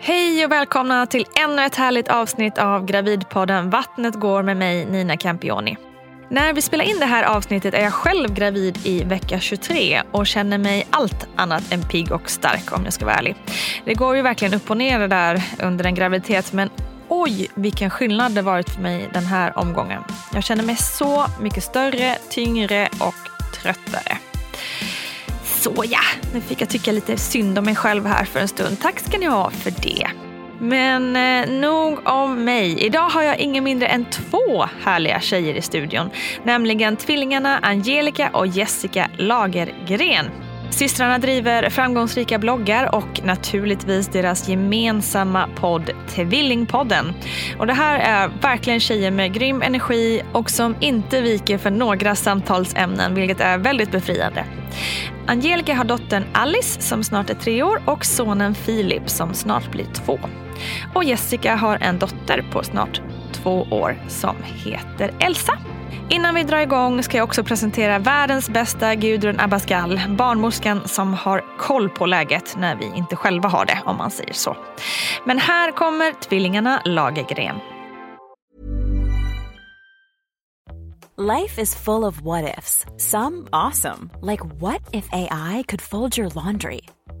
Hej och välkomna till ännu ett härligt avsnitt av Gravidpodden Vattnet går med mig, Nina Campioni. När vi spelar in det här avsnittet är jag själv gravid i vecka 23 och känner mig allt annat än pigg och stark om jag ska vara ärlig. Det går ju verkligen upp och ner där under en graviditet, men oj vilken skillnad det varit för mig den här omgången. Jag känner mig så mycket större, tyngre och tröttare. Så ja, nu fick jag tycka lite synd om mig själv här för en stund. Tack ska ni ha för det. Men nog om mig. Idag har jag ingen mindre än två härliga tjejer i studion. Nämligen tvillingarna Angelica och Jessica Lagergren. Systrarna driver framgångsrika bloggar och naturligtvis deras gemensamma podd Tvillingpodden. Och det här är verkligen tjejer med grym energi och som inte viker för några samtalsämnen, vilket är väldigt befriande. Angelica har dottern Alice som snart är 3 år och sonen Filip som snart blir 2. Och Jessica har en dotter på snart 2 år som heter Elsa. Innan vi drar igång ska jag också presentera världens bästa Gudrun Abbas Gall, barnmorskan som har koll på läget när vi inte själva har det, om man säger så. Men här kommer tvillingarna Lagergren. Life is full of what-ifs. Some awesome, like what if AI could fold your laundry?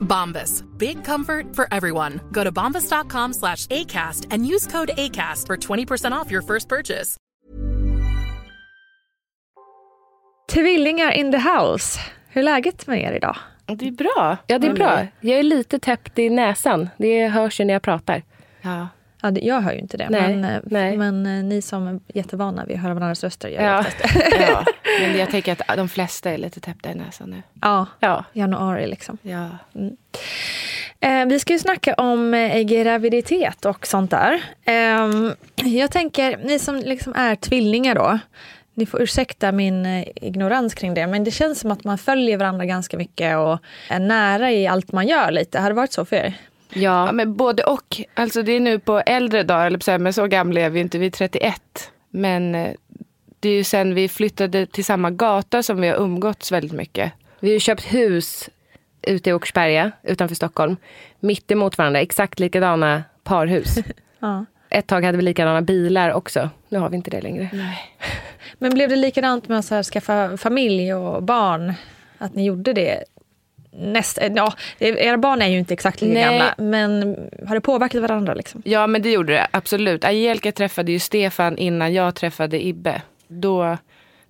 Bombas. Big comfort for everyone. Go to bombas.com/ACAST and use code ACAST for 20% off your first purchase. Tvillingar in the house. Hur är läget med er idag? Det är bra. Ja, det är bra. Jag är lite täppt i näsan. Det hörs ju när jag pratar. Ja. Ja, jag hör ju inte det. Nej, men ni som är jättevana vid att höra varandras röster gör det oftast. Ja, men jag tänker att de flesta är lite täppta i näsan nu. Ja. Januari liksom. Ja. Mm. Vi ska ju snacka om graviditet och sånt där. Jag tänker, ni som liksom är tvillingar då, ni får ursäkta min ignorans kring det, men det känns som att man följer varandra ganska mycket och är nära i allt man gör lite. Har det varit så för er? Ja, men både och. Alltså det är nu på äldre dagar, eller så, men så gamla är vi inte, vi är 31. Men det är ju sen vi flyttade till samma gata som vi har umgåtts väldigt mycket. Vi har ju köpt hus ute i Åkersberga, utanför Stockholm. Mitt emot varandra, exakt likadana parhus. Ja. Ett tag hade vi likadana bilar också. Nu har vi inte det längre. Nej. Men blev det likadant med att skaffa familj och barn? Att ni gjorde det? Ja, era barn är ju inte exakt lika gamla, men har det påverkat varandra liksom? Ja, men det gjorde det, absolut. Angelica träffade ju Stefan innan jag träffade Ibbe. Då,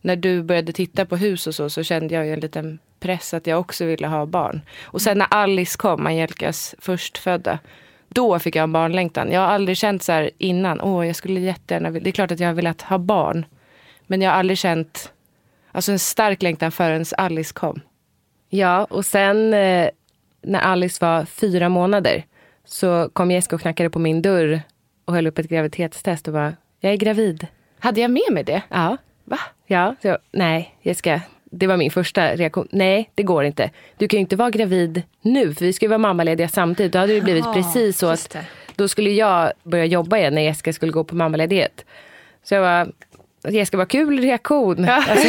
när du började titta på hus och så kände jag ju en liten press att jag också ville ha barn. Och sen när Alice kom, Angelicas förstfödda, då fick jag en barnlängtan. Jag har aldrig känt så här innan, jag skulle jättegärna, det är klart att jag har velat ha barn. Men jag har aldrig känt, alltså en stark längtan förrän Alice kom. Ja, och sen när Alice var 4 månader så kom Jessica och knackade på min dörr och höll upp ett graviditetstest och bara, jag är gravid. Hade jag med mig det? Ja. Va? Ja. Så, nej, Jessica, det var min första reaktion. Nej, det går inte. Du kan ju inte vara gravid nu, för vi skulle vara mammalediga samtidigt. Då hade det blivit precis så att då skulle jag börja jobba igen när Jessica skulle gå på mammaledighet. Så jag var... Det ska vara kul reaktion. Ja. Alltså,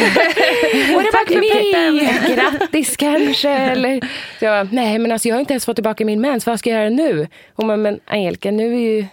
tack för pippen. Grattis kanske. Eller, så jag bara, nej men alltså, jag har inte ens fått tillbaka min mens. Vad ska jag göra nu? Hon bara, men Angelica, nu är ju...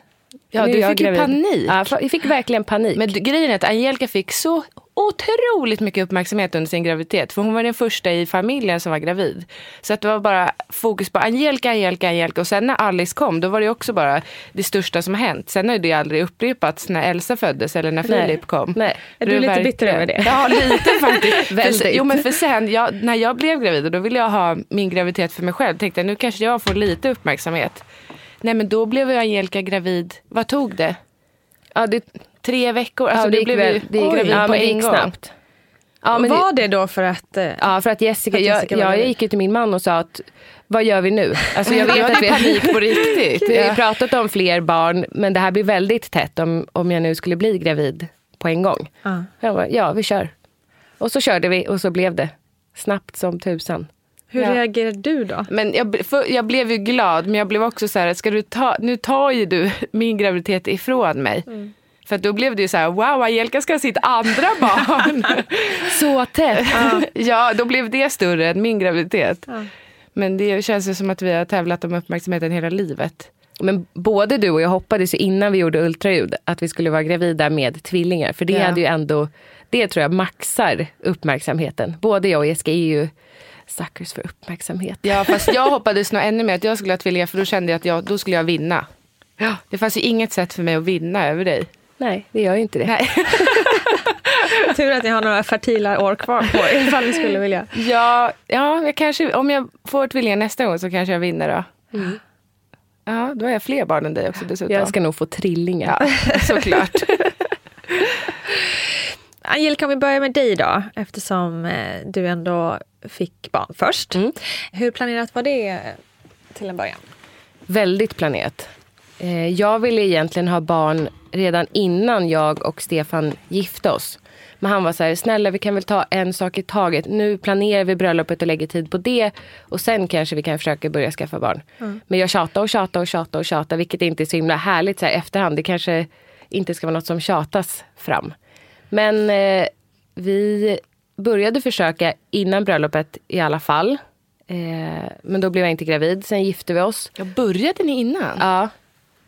Ja, nu du fick ju panik. Ja, jag fick verkligen panik. Men grejen är att Angelica fick så otroligt mycket uppmärksamhet under sin graviditet. För hon var den första i familjen som var gravid. Så att det var bara fokus på Angelica. Och sen när Alice kom, då var det också bara det största som hänt. Sen har det aldrig upprepats när Elsa föddes eller när Filip kom. Nej. Är du lite bitter över det? Ja, lite faktiskt. Väldigt. Jo, men för sen, när jag blev gravid, då ville jag ha min graviditet för mig själv. Tänkte, nu kanske jag får lite uppmärksamhet. Nej, men då blev jag Angelica gravid. Vad tog det? Ja, det 3 veckor. Alltså, ja, det blev väl, det gravid på en gång. Snabbt. Ja, men var det då för att... Ja, för att Jessica jag gick ju till min man och sa att vad gör vi nu? Alltså, jag vet att vi har panik på riktigt. Vi har pratat om fler barn, men det här blir väldigt tätt om jag nu skulle bli gravid på en gång. Jag bara, ja, vi kör. Och så körde vi och så blev det snabbt som tusan. Hur reagerade du då? Men jag blev ju glad, men jag blev också så här, nu tar ju du min graviditet ifrån mig. Mm. För då blev det ju så här, wow, Angelica ska ha sitt andra barn. Så tätt. Ja, då blev det större än min graviditet. Ja. Men det känns ju som att vi har tävlat om uppmärksamheten hela livet. Men både du och jag hoppades ju innan vi gjorde ultraljud att vi skulle vara gravida med tvillingar. För det hade ju ändå, det tror jag maxar uppmärksamheten. Både jag och Jessica är ju suckers för uppmärksamhet. Ja, fast jag hoppades nog ännu mer att jag skulle ha tvillingar, för då kände jag att då skulle jag vinna. Ja. Det fanns ju inget sätt för mig att vinna över dig. Nej, det gör ju inte det. Nej. Tur att ni har några fertila år kvar på er, ifall ni skulle vilja. Ja, jag kanske, om jag får tvillingar nästa gång så kanske jag vinner då. Mm. Ja, då har jag fler barn än dig också dessutom. Jag ska nog få trillingar. Ja, såklart. Angelica, om vi börjar med dig då, eftersom du ändå fick barn först. Mm. Hur planerat var det till en början? Väldigt planerat. Jag ville egentligen ha barn redan innan jag och Stefan gifte oss. Men han var så här, snälla vi kan väl ta en sak i taget. Nu planerar vi bröllopet och lägger tid på det. Och sen kanske vi kan försöka börja skaffa barn. Mm. Men jag tjatade, vilket inte är så himla härligt så här efterhand. Det kanske inte ska vara något som tjatas fram. Men vi började försöka innan bröllopet i alla fall. Men då blev jag inte gravid. Sen gifte vi oss. Jag började ni innan?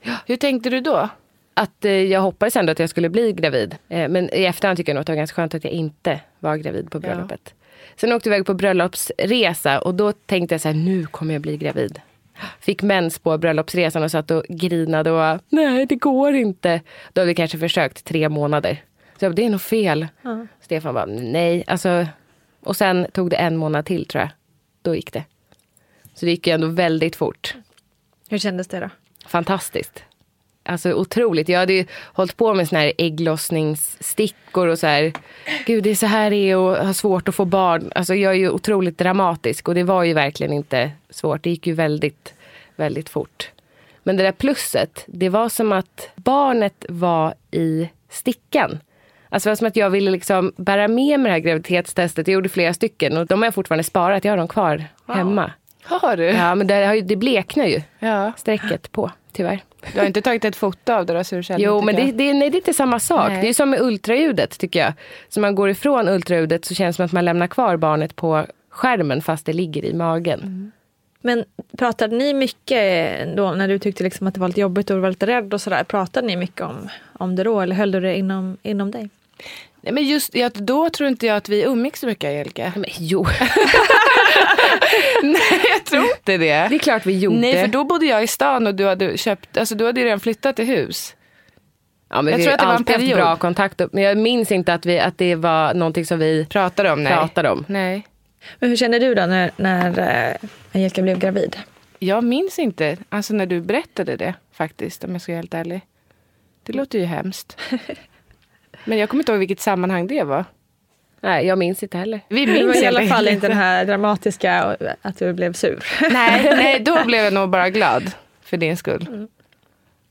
Ja. Hur tänkte du då? Att jag hoppades ändå att jag skulle bli gravid. Men i efterhand tycker jag nog att det var ganska skönt att jag inte var gravid på bröllopet. Ja. Sen åkte jag iväg på bröllopsresa. Och då tänkte jag så här, nu kommer jag bli gravid. Fick mens på bröllopsresan och satt och grinade. Och nej, det går inte. Då har vi kanske försökt 3 månader. Så det är nog fel. Mm. Stefan bara, nej. Alltså, och sen tog det 1 månad till tror jag. Då gick det. Så det gick ju ändå väldigt fort. Hur kändes det då? Fantastiskt. Alltså otroligt. Jag hade ju hållit på med såna här ägglossningsstickor och så här. Gud, det är så här det är och har svårt att få barn. Alltså jag är ju otroligt dramatisk. Och det var ju verkligen inte svårt. Det gick ju väldigt, väldigt fort. Men det där plusset, det var som att barnet var i stickan. Alltså det var som att jag ville liksom bära med mig det här graviditetstestet. Jag gjorde flera stycken och de har jag fortfarande sparat. Jag har dem kvar hemma. Har du? Ja, men det bleknar ju strecket på, tyvärr. Du har inte tagit ett foto av det då? Så du känner, jo, men det är inte samma sak. Nej. Det är som med ultraljudet tycker jag. Så man går ifrån ultraljudet så känns det som att man lämnar kvar barnet på skärmen fast det ligger i magen. Mm. Men pratade ni mycket då när du tyckte liksom att det var lite jobbigt och du var lite rädd och sådär? Pratade ni mycket om det då eller höll du det inom dig? Nej, men just då tror inte jag att vi umgicks så mycket, Angelica. Men jo. Nej, jag tror inte det. Det är klart vi gjorde. Nej, för då bodde jag i stan och du hade köpt, alltså du hade ju redan flyttat till hus. Ja, men jag tror att det var en period. Bra kontakt upp, men jag minns inte att det var någonting som vi pratade om. Nej. Nej. Men hur känner du då när Angelica blev gravid? Jag minns inte, alltså när du berättade det faktiskt, om jag ska vara helt ärlig. Det låter ju hemskt. Men jag kommer inte ihåg vilket sammanhang det var. Nej, jag minns inte heller. Vi minns i alla fall inte den här dramatiska att du blev sur. Nej, då blev jag nog bara glad för din skull. Mm.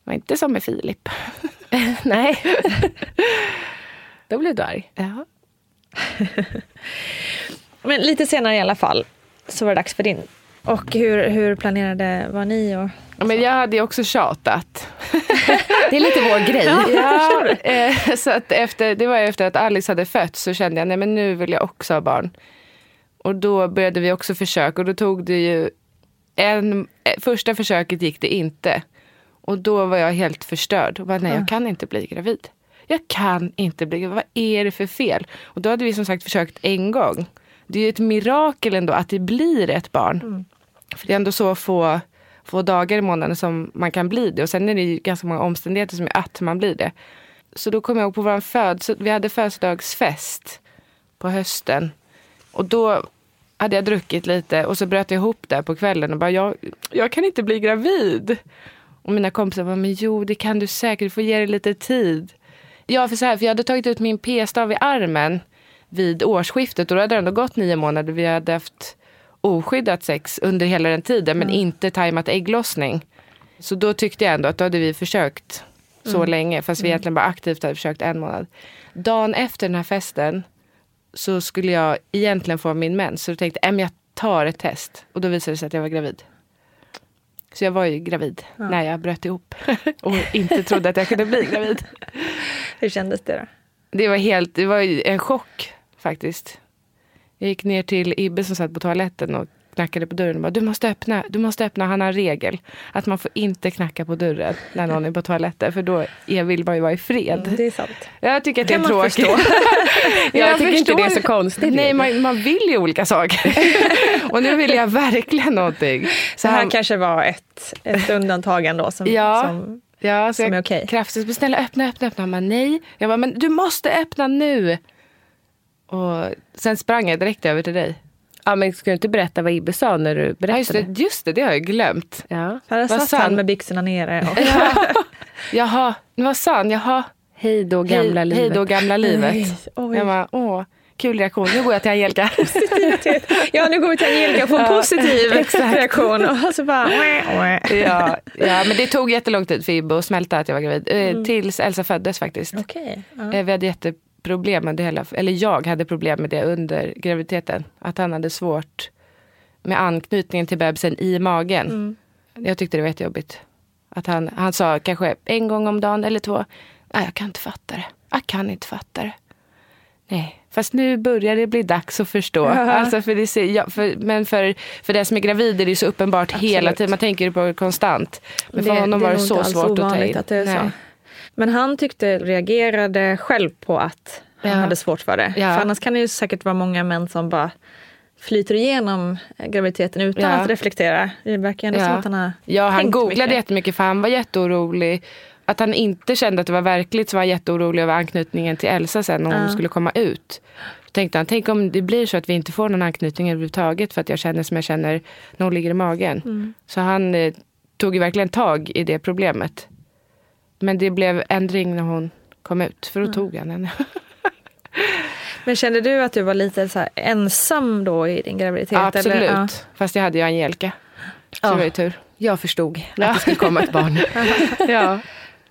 Men inte som med Filip. Nej. Då blev du arg. Ja. Men lite senare i alla fall så var det dags för din. Och hur planerade var ni? Och ja, men jag hade ju också tjatat. Det är lite vår grej. Ja, så att det var efter att Alice hade fött så kände jag, nej men nu vill jag också ha barn. Och då började vi också försöka och då tog det ju första försöket gick det inte. Och då var jag helt förstörd och bara, nej jag kan inte bli gravid. Vad är det för fel? Och då hade vi som sagt försökt en gång. Det är ju ett mirakel ändå att det blir ett barn. Mm. För det är ändå så få dagar i månaden som man kan bli det. Och sen är det ju ganska många omständigheter som är att man blir det. Så då kom jag ihåg på vår vi hade födelsedagsfest på hösten. Och då hade jag druckit lite och så bröt jag ihop där på kvällen och bara, jag kan inte bli gravid. Och mina kompisar bara, men jo det kan du säkert, du får ge dig lite tid. Ja, för jag hade tagit ut min p-stav i armen vid årsskiftet och då hade det ändå gått 9 månader. Vi hade haft oskyddat sex under hela den tiden men inte tajmat ägglossning. Så då tyckte jag ändå att då hade vi försökt så länge fast vi egentligen bara aktivt hade försökt 1 månad. Dagen efter den här festen så skulle jag egentligen få min mens så då tänkte jag tar ett test och då visade det sig att jag var gravid. Så jag var ju gravid när jag bröt ihop och inte trodde att jag kunde bli gravid. Hur kändes det då? Det var ju en chock faktiskt. Jag gick ner till Ibbe som satt på toaletten och knackade på dörren och bara, du måste öppna. Han har en regel att man får inte knacka på dörren när någon är på toaletten för då vill man ju vara i fred. Det är sant. Jag tycker att det är tråkigt. Jag tycker inte det är så konstigt. Nej, man vill ju olika saker. Och nu vill jag verkligen någonting. Så här kanske var ett undantag ändå som så som är okej. Kraftigt beställa öppna. Men nej. Jag bara, men du måste öppna nu. Och sen sprang jag direkt över till dig. Ja, men ska du inte berätta vad Ibbe sa när du berättade? Just det, har jag glömt. Ja. Här satt han med byxorna nere. Och... Jaha, nu var sann. Jaha. Hej då gamla livet. Oj. Jag bara, kul reaktion. Nu går jag till Angelica. Nu går vi till Angelica och får en positiv reaktion. Och så bara... Ja, men det tog jättelång tid för Ibbe att smälta att jag var gravid. Tills Elsa föddes faktiskt. Okej. Okay. Vi hade jätteproblem med det hela. Eller jag hade problem med det under graviditeten. Att han hade svårt med anknytningen till bebisen i magen. Mm. Jag tyckte det var jättejobbigt. Att han sa kanske 1 gång om dagen eller 2. Jag kan inte fatta det. Nej. Fast nu börjar det bli dags att förstå. Alltså för det som är gravid är det ju så uppenbart. Absolut. Hela tiden. Man tänker på det konstant. Men för honom var det så svårt att ta in. Att det är så. Men han reagerade själv på att han hade svårt för det. Ja. För annars kan det ju säkert vara många män som bara flyter igenom graviditeten utan att reflektera. Det verkar ändå som att han har han googlade mycket. Jättemycket för han var jätteorolig. Att han inte kände att det var verkligt så var han jätteorolig över anknytningen till Elsa sen när hon skulle komma ut. Då tänkte han, tänk om det blir så att vi inte får någon anknytning överhuvudtaget för att jag känner som jag känner när hon ligger i magen. Mm. Så han tog ju verkligen tag i det problemet. Men det blev ändring när hon kom ut för då tog han henne. Men kände du att du var lite så här ensam då i din graviditet? Absolut, eller? Ja. Fast jag hade ju Angelica. Så det var ju tur. Jag förstod att det skulle komma ett barn. Ja.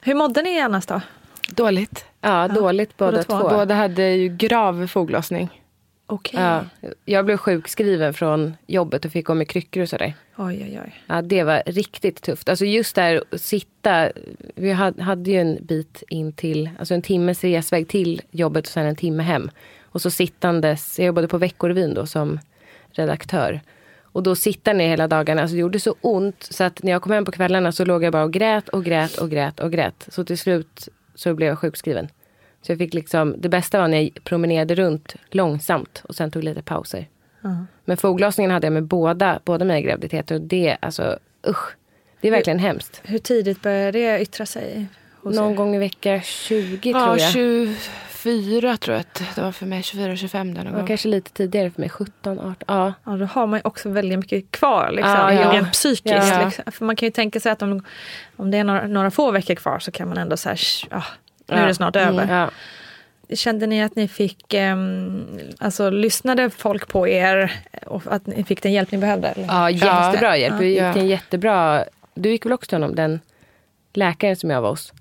Hur mådde ni annars då? Dåligt. Ja, dåligt båda två. Båda hade ju grav foglossning. Okej. Okay. Ja, jag blev sjukskriven från jobbet och fick gå med kryckor och sådär. Oj. Ja, det var riktigt tufft. Alltså just där att sitta, vi hade ju en bit in till, alltså en timmes resväg till jobbet och sen en timme hem. Och så sittandes, jag jobbade på Veckorevyn då som redaktör. Och då sitter ni hela dagarna. Alltså det gjorde så ont så att när jag kom hem på kvällarna så låg jag bara och grät. Så till slut så blev jag sjukskriven. Så jag fick liksom, det bästa var när jag promenerade runt långsamt och sen tog lite pauser. Mm. Men foglossningen hade jag med båda mina graviditeter och det, alltså usch. Det är verkligen hemskt. Hur tidigt började det yttra sig? Någon gång i vecka 20 tror jag. Ja, 24 tror jag att det var för mig. 24-25 där någon gång. Kanske lite tidigare för mig, 17-18. Ja. Ja, då har man ju också väldigt mycket kvar liksom, rent psykiskt. Ja. Liksom. För man kan ju tänka sig att om det är några få veckor kvar så kan man ändå så här, nu är det snart över. Mm. Ja. Kände ni att ni fick, lyssnade folk på er och att ni fick den hjälp ni behövde? Eller? Ja, jättebra hjälp. Ja. Du gick väl också till honom, den läkaren som jag var hos.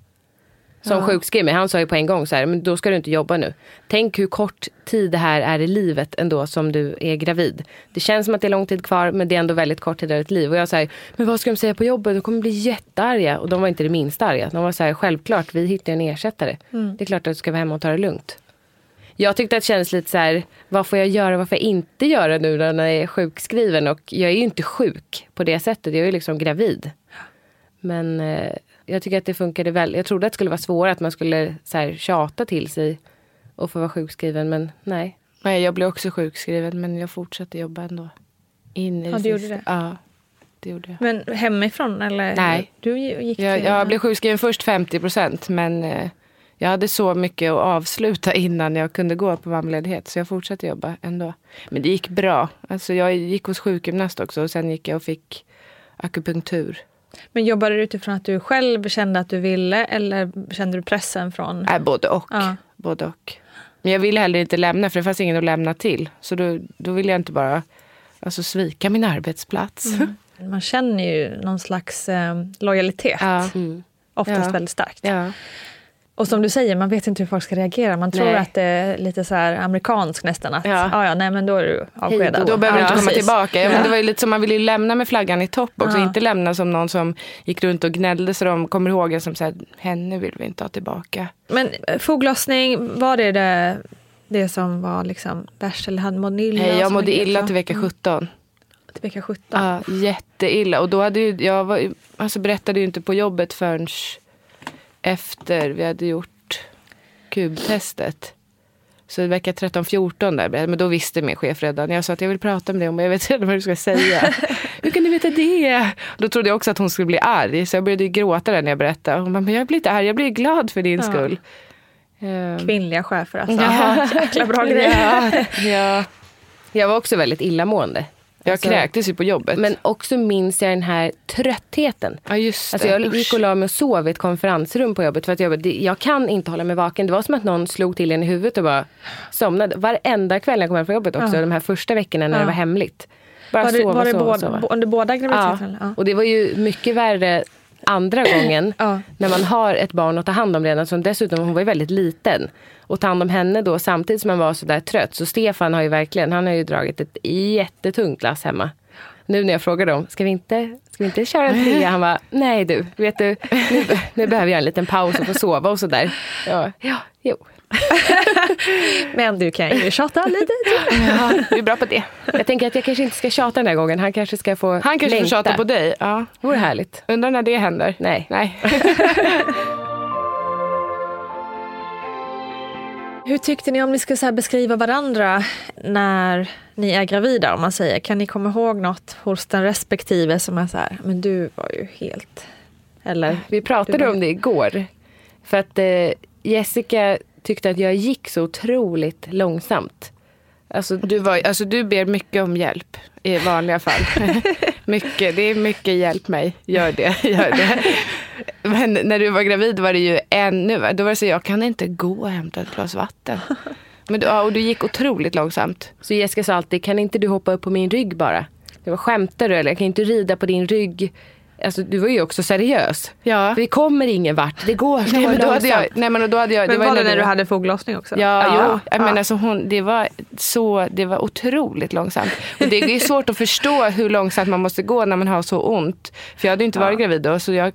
Som sjukskrev mig. Han sa ju på en gång så här, men då ska du inte jobba nu. Tänk hur kort tid det här är i livet ändå som du är gravid. Det känns som att det är lång tid kvar, men det är ändå väldigt kort tid i ditt liv. Och jag sa, men vad ska de säga på jobbet? De kommer bli jättearga. Och de var inte det minsta arga. De var så här, självklart, vi hittar en ersättare. Mm. Det är klart att du ska vara hemma och ta det lugnt. Jag tyckte att det kändes lite så här, vad får jag göra, vad får jag inte göra nu när jag är sjukskriven? Och jag är ju inte sjuk på det sättet. Jag är ju liksom gravid. Men jag tycker att det funkade väl. Jag trodde att det skulle vara svårare att man skulle så här, tjata till sig och få vara sjukskriven, men nej. Nej, jag blev också sjukskriven, men jag fortsatte jobba ändå. Gjorde det? Ja, det gjorde jag. Men hemifrån? Eller? Nej. Jag blev sjukskriven först 50%, men jag hade så mycket att avsluta innan jag kunde gå på mamledighet, så jag fortsatte jobba ändå. Men det gick bra. Alltså, jag gick hos sjukgymnast också och sen gick jag och fick akupunktur. Men jobbade du utifrån att du själv kände att du ville, eller kände du pressen från? Nej, både och. Men jag ville heller inte lämna, för det fanns ingen att lämna till. Så då ville jag inte bara svika min arbetsplats. Mm. Man känner ju någon slags lojalitet. Ja. Mm. Oftast väldigt starkt. Ja. Och som du säger, man vet inte hur folk ska reagera. Man tror att det är lite så här amerikansk nästan. Att, men då är du avskedad. Då behöver du inte komma tillbaka. Ja. Men det var ju lite som man ville lämna med flaggan i topp också. Ja. Inte lämna som någon som gick runt och gnällde så de kommer ihåg en som så här, henne vill vi inte ha tillbaka. Men foglossning, var det som var liksom värst? Eller han mådde illa? Nej, jag mådde illa till vecka 17. Mm. Till vecka 17? Ja, jätteilla. Och då hade jag berättade ju inte på jobbet förrän efter vi hade gjort kubtestet. Så vecka 13-14 där. Men då visste min chef redan. Jag sa att jag vill prata med dig om jag vet redan vad du ska säga. Hur kan du veta det? Då trodde jag också att hon skulle bli arg. Så jag började gråta där när jag berättade. Hon bara, men jag blir inte arg. Jag blir glad för din skull. Kvinnliga chefer alltså. Ja, jäkla bra grejer. Ja. Jag var också väldigt illamående. Jag kräktes ju på jobbet. Men också minns jag den här tröttheten. Ja, just det. Alltså jag gick och la mig och sov i ett konferensrum på jobbet. För att jag kan inte hålla mig vaken. Det var som att någon slog till en i huvudet och bara somnade. Varenda kväll jag kom hem från jobbet också. Ja. De här första veckorna när det var hemligt. Bara sova. Under båda graviditeterna? Ja. Och det var ju mycket värre andra gången. När man har ett barn att ta hand om redan. Som dessutom, hon var ju väldigt liten. Och ta hand om henne då samtidigt som man var så där trött. Så Stefan har ju verkligen, han har ju dragit ett jättetungt lass hemma. Nu när jag frågar dem, ska vi inte köra en trea? Han bara, nej du, vet du, nu behöver jag en liten paus och få sova och sådär. Jo. Men du kan ju tjata lite. Du är bra på det. Jag tänker att jag kanske inte ska tjata den här gången. Han kanske ska få får tjata på dig. Ja. Det vore härligt. Undrar när det händer. Nej. Hur tyckte ni, om ni skulle så här beskriva varandra när ni är gravida, om man säger? Kan ni komma ihåg något hos den respektive som är så här, men du var ju helt... Eller, vi pratade om det igår. För att Jessica tyckte att jag gick så otroligt långsamt. Alltså, du ber mycket om hjälp i vanliga fall. Mycket, det är mycket hjälp mig. Gör det. Men när du var gravid var det ju ännu... Då var det så, jag kan inte gå och hämta ett glas vatten. Men du gick otroligt långsamt. Så Jessica sa alltid, kan inte du hoppa upp på min rygg bara? Det var, skämtar du eller? Jag kan inte rida på din rygg. alltså, du var ju också seriös. Ja. Det kommer ingen vart. Det går så. Nej, då hade jag men det var det när du hade foglossning också. Ja. Men alltså hon, det var otroligt långsamt. Och det är svårt att förstå hur långsamt man måste gå när man har så ont. För jag hade ju inte varit gravid då, så jag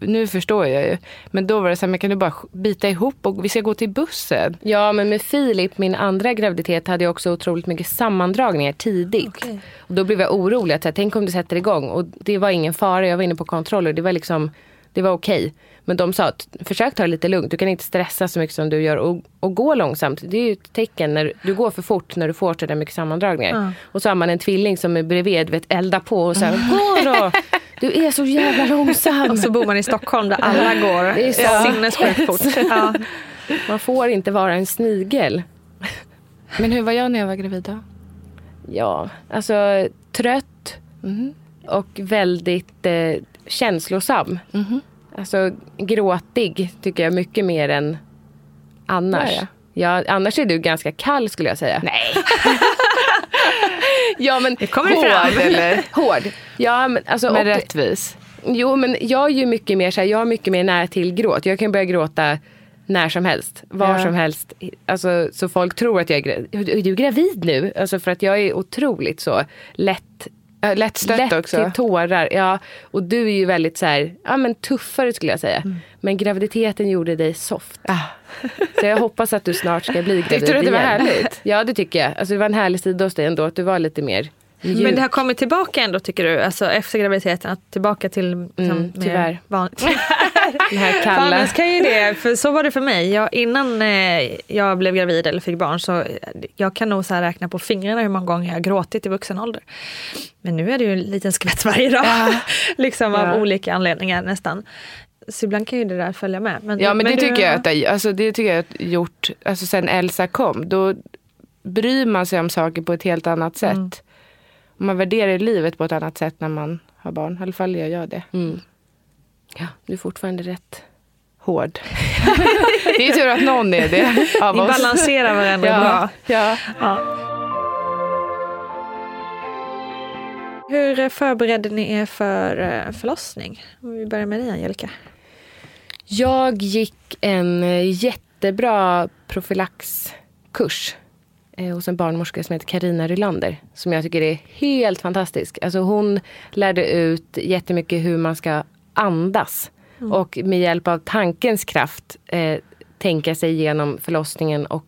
nu förstår jag ju. Men då var det så här, man kan ju bara bita ihop och vi ska gå till bussen. Ja, men med Filip, min andra graviditet, hade jag också otroligt mycket sammandragningar tidigt. Okay. Och då blev jag orolig att tänk om det sätter igång, och det var ingen fara, jag var inne på kontroller, det var liksom, det var okej. Men de sa att försök ta det lite lugnt, du kan inte stressa så mycket som du gör, och gå långsamt, det är ju ett tecken när du går för fort när du får så där mycket sammandragningar. Och så har man en tvilling som är bredvid, vet, elda på och så här, gå då! Du är så jävla långsam! Och så bor man i Stockholm där alla går sinnessjukt fort. Ja. Man får inte vara en snigel. Men hur var jag när jag var gravid då? Ja, alltså trött och väldigt känslosam. Alltså gråtig tycker jag mycket mer än annars. Ja, annars är du ganska kall skulle jag säga. Nej. Ja, men det kommer hård eller? Hård. Ja, men alltså men rättvis. Jo, men jag är ju mycket mer så här, jag är mycket mer nära till gråt. Jag kan börja gråta när som helst, var som helst. Alltså, så folk tror att jag är du gravid nu? Alltså, för att jag är otroligt så lätt också. Till tårar. Ja, och du är ju väldigt så här, ja men tuffare skulle jag säga. Men graviditeten gjorde dig soft. Så jag hoppas att du snart ska bli gravid. Tyckte du att det var härligt? Ja, det tycker jag. Alltså det var en härlig sida hos dig ändå, att du var lite mer djup. Men det har kommit tillbaka ändå, tycker du? Alltså efter graviditeten, att tillbaka till tyvärr. Det här kalla. Kan ju det, för så var det för mig. Innan jag blev gravid eller fick barn, så jag kan nog så här räkna på fingrarna hur många gånger jag har gråtit i vuxen ålder. Men nu är det ju en liten skvätt varje dag. Liksom av olika anledningar nästan. Så ibland kan ju det där följa med. Men, ja, men det tycker jag att jag gjort. Alltså sen Elsa kom, då bryr man sig om saker på ett helt annat sätt. Man värderar livet på ett annat sätt när man har barn. I alla fall jag gör det. Ja, du är fortfarande rätt hård. Det är tur att någon är det av oss. Ni balanserar varandra bra. Ja. Hur förberedde ni er för förlossning? Vi börjar med dig, Angelica. Jag gick en jättebra profylaxkurs hos en barnmorska som heter Carina Rylander, som jag tycker är helt fantastisk. Alltså hon lärde ut jättemycket hur man ska andas och med hjälp av tankens kraft tänka sig igenom förlossningen och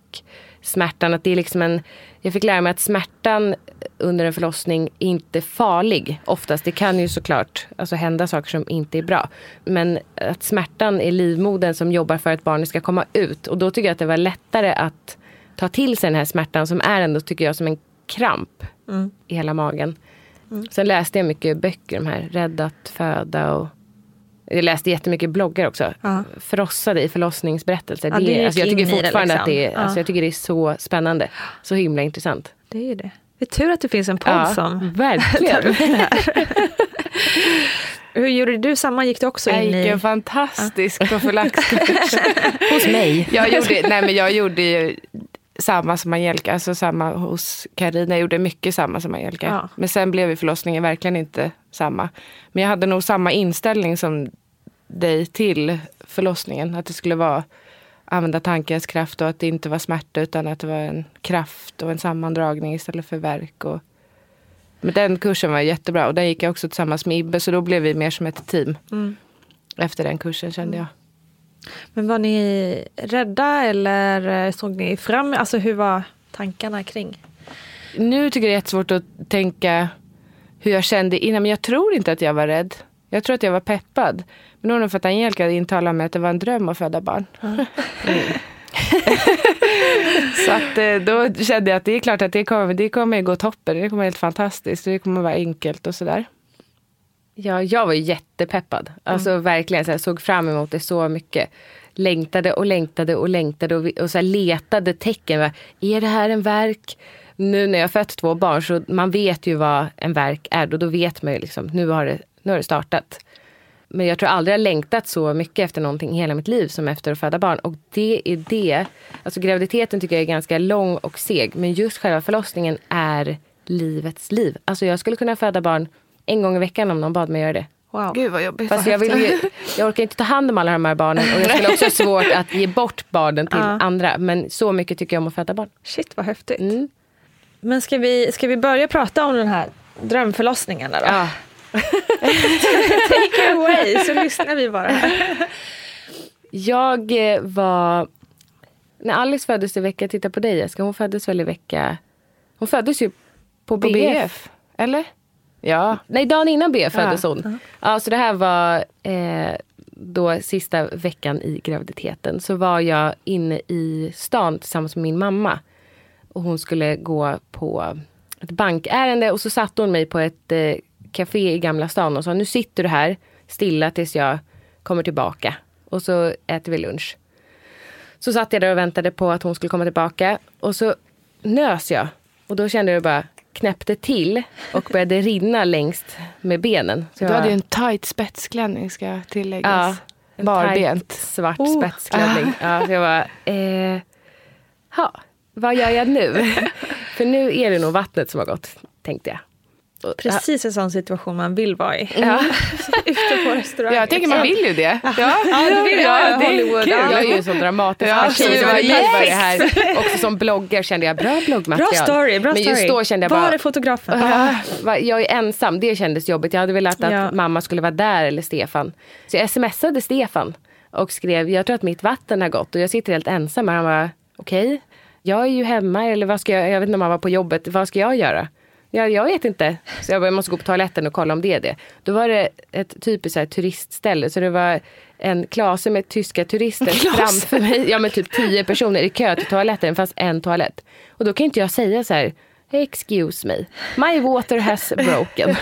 smärtan. Att det är liksom jag fick lära mig att smärtan under en förlossning är inte farlig oftast. Det kan ju såklart alltså hända saker som inte är bra. Men att smärtan är livmodern som jobbar för att barnet ska komma ut. Och då tycker jag att det var lättare att ta till sig den här smärtan som är ändå, tycker jag, som en kramp i hela magen. Sen läste jag mycket böcker, de här Rädda att föda, och jag läste jättemycket bloggar också. Frossade i förlossningsberättelser. Ja, det är, alltså jag tycker fortfarande liksom att det är, alltså jag tycker det är så spännande. Så himla intressant. Det är ju det. Det är tur att det finns en podd som verkligen. Hur gjorde du? Samma gick det också in i? En fantastisk profylaxkurs. Hos mig. Jag gjorde ju samma som Angelica. Alltså samma hos Carina. Jag gjorde mycket samma som Angelica. Men sen blev ju förlossningen verkligen inte samma. Men jag hade nog samma inställning som dig till förlossningen. Att det skulle vara använda tankens kraft och att det inte var smärta utan att det var en kraft och en sammandragning istället för verk. Men den kursen var jättebra och den gick jag också tillsammans med Ibbe, så då blev vi mer som ett team efter den kursen, kände jag. Men var ni rädda eller såg ni fram? Alltså hur var tankarna kring? Nu tycker jag det är jättesvårt att tänka hur jag kände innan, men jag tror inte att jag var rädd. Jag tror att jag var peppad. Men nog för att Angelica hade intalat mig att det var en dröm att föda barn. Så att då kände jag att det är klart att det kommer gå toppen. Det kommer helt fantastiskt. Det kommer vara enkelt och sådär. Ja, jag var jättepeppad. Alltså verkligen så här, såg fram emot det så mycket. Längtade och så här, letade tecken. Är det här en värk? Nu när jag fött 2 barn så man vet ju vad en värk är. Då vet man ju liksom, nu har det startat. Men jag tror aldrig jag längtat så mycket efter någonting i hela mitt liv som efter att föda barn. Och det är det. Alltså graviditeten tycker jag är ganska lång och seg. Men just själva förlossningen är livets liv. Alltså jag skulle kunna föda barn en gång i veckan om någon bad mig göra det. Wow. Gud vad jobbigt. Fast jag orkar inte ta hand om alla de här barnen. Och jag skulle också ha svårt att ge bort barnen till andra. Men så mycket tycker jag om att föda barn. Shit, vad häftigt. Mm. Men ska vi börja prata om den här drömförlossningen då? Ja. Take it away, så lyssnar vi bara. Jag var... När Alice föddes i vecka, titta på dig Jessica, hon föddes väl i vecka... Hon föddes ju på BF, eller? Ja, nej, dagen innan BF föddes hon. Uh-huh. Ja, så det här var då sista veckan i graviditeten. Så var jag inne i stan tillsammans med min mamma. Och hon skulle gå på ett bankärende och så satte hon mig på ett café i Gamla stan och sa, nu sitter du här stilla tills jag kommer tillbaka. Och så äter vi lunch. Så satt jag där och väntade på att hon skulle komma tillbaka. Och så nös jag. Och då kände jag bara, knäppte till och började rinna längst med benen. Så du hade ju en tajt spetsklänning, ska tilläggas. Ja, barbent. Svart spetsklänning. Ja, så jag bara, vad gör jag nu? För nu är det nog vattnet som har gått, tänkte jag. Precis en sån situation man vill vara i. Ja. Ute på restaurang. Jag tänker man vill ju det. Ja, det vill jag. Hollywood. Jag är ju en sån dramatisk person som har livat det här. Också som bloggar kände jag, bra bloggmaterial. Bra story. Men just då kände jag bara... Var är fotografen? Jag är ensam, det kändes jobbigt. Jag hade velat att mamma skulle vara där eller Stefan. Så jag smsade Stefan och skrev, jag tror att mitt vatten har gått och jag sitter helt ensam. Och han var okej, jag är ju hemma eller vad ska jag vet inte om han var på jobbet, vad ska jag göra? Jag vet inte. Så jag måste gå på toaletten och kolla om det är det. Då var det ett typiskt så här turistställe. Så det var en klasse med tyska turister framför mig. Ja, men typ 10 personer i kö till toaletten. Fast en toalett. Och då kan inte jag säga så här, hey, excuse me, my water has broken.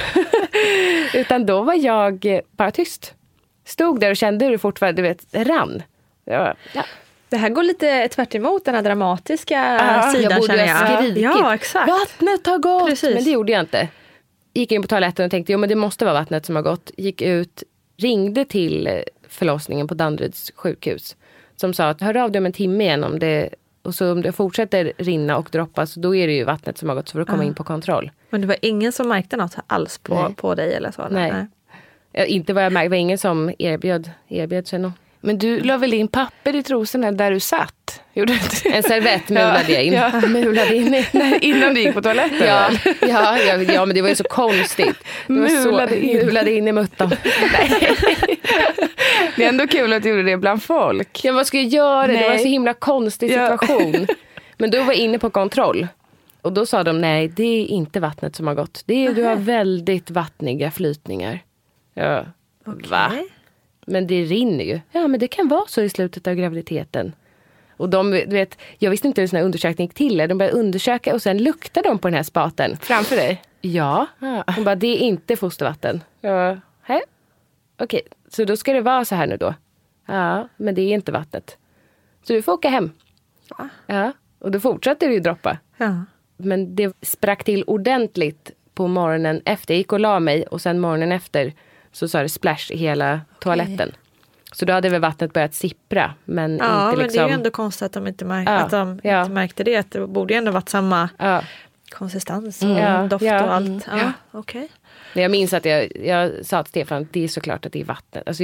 Utan då var jag bara tyst. Stod där och kände hur det fortfarande, du vet, rann. Ja. Det här går lite tvärt emot den här dramatiska sidan. Jag borde ha skrikit. Ja, exakt. Vattnet har gått. Precis. Men det gjorde jag inte. Gick in på toaletten och tänkte, jo men det måste vara vattnet som har gått. Gick ut, ringde till förlossningen på Danderyds sjukhus. Som sa att hör av dig om en timme igen om det... Och så om det fortsätter rinna och droppas, då är det ju vattnet som har gått så för att komma in på kontroll. Men det var ingen som märkte något alls på dig eller så? Nej. Ja, inte vad jag märkte. Det var ingen som erbjöd sig något. Men du la väl in papper i trosorna där du satt? Gjorde du? En servett mulade jag in. Ja. Mulade in. Nej, innan du gick på toaletten? Ja, men det var ju så konstigt. Mulade in i muttan. Nej. Det är ändå kul att du gjorde det bland folk. Ja, vad ska jag göra? Nej. Det var en så himla konstig situation. Ja. Men du var inne på kontroll. Och då sa de, nej, det är inte vattnet som har gått. Du har väldigt vattniga flytningar. Ja. Okay. Va? Men det rinner ju. Ja, men det kan vara så i slutet av graviditeten. Och du vet, jag visste inte hur en sån här undersökning gick till. De började undersöka och sen luktade de på den här spaten. Framför dig? Ja. Hon bara, det är inte fostervatten. Ja. Hä? Okej, så då ska det vara så här nu då. Ja, men det är inte vattnet. Så du får åka hem. Ja. Ja. Och då fortsatte det ju droppa. Ja. Men det sprack till ordentligt på morgonen efter. Jag gick och la mig och sen morgonen efter... Så sa det splash i hela toaletten. Så då hade väl vattnet börjat sippra. Men ja, inte men liksom... det är ju ändå konstigt att de inte, inte märkte det. Det borde ju ändå varit samma konsistens och doft och allt. Ja. Okej. Jag minns att jag sa till Stefan att det är såklart att det är vattnet. Alltså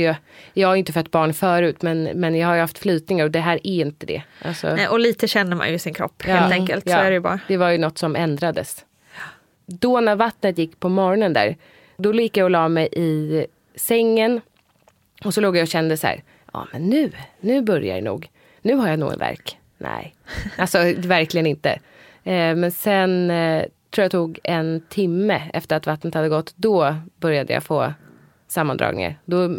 jag har inte fött barn förut, men jag har ju haft flytningar och det här är inte det. Alltså... Nej, och lite känner man ju sin kropp helt enkelt. Så är det ju bara. Det var ju något som ändrades. Ja. Då när vattnet gick på morgonen där, då gick jag och la mig i sängen och så låg jag och kände så här, ja men nu börjar det nog. Nu har jag nog en värk. Nej, alltså verkligen inte. Men sen tror jag tog en timme efter att vattnet hade gått, då började jag få sammandragningar.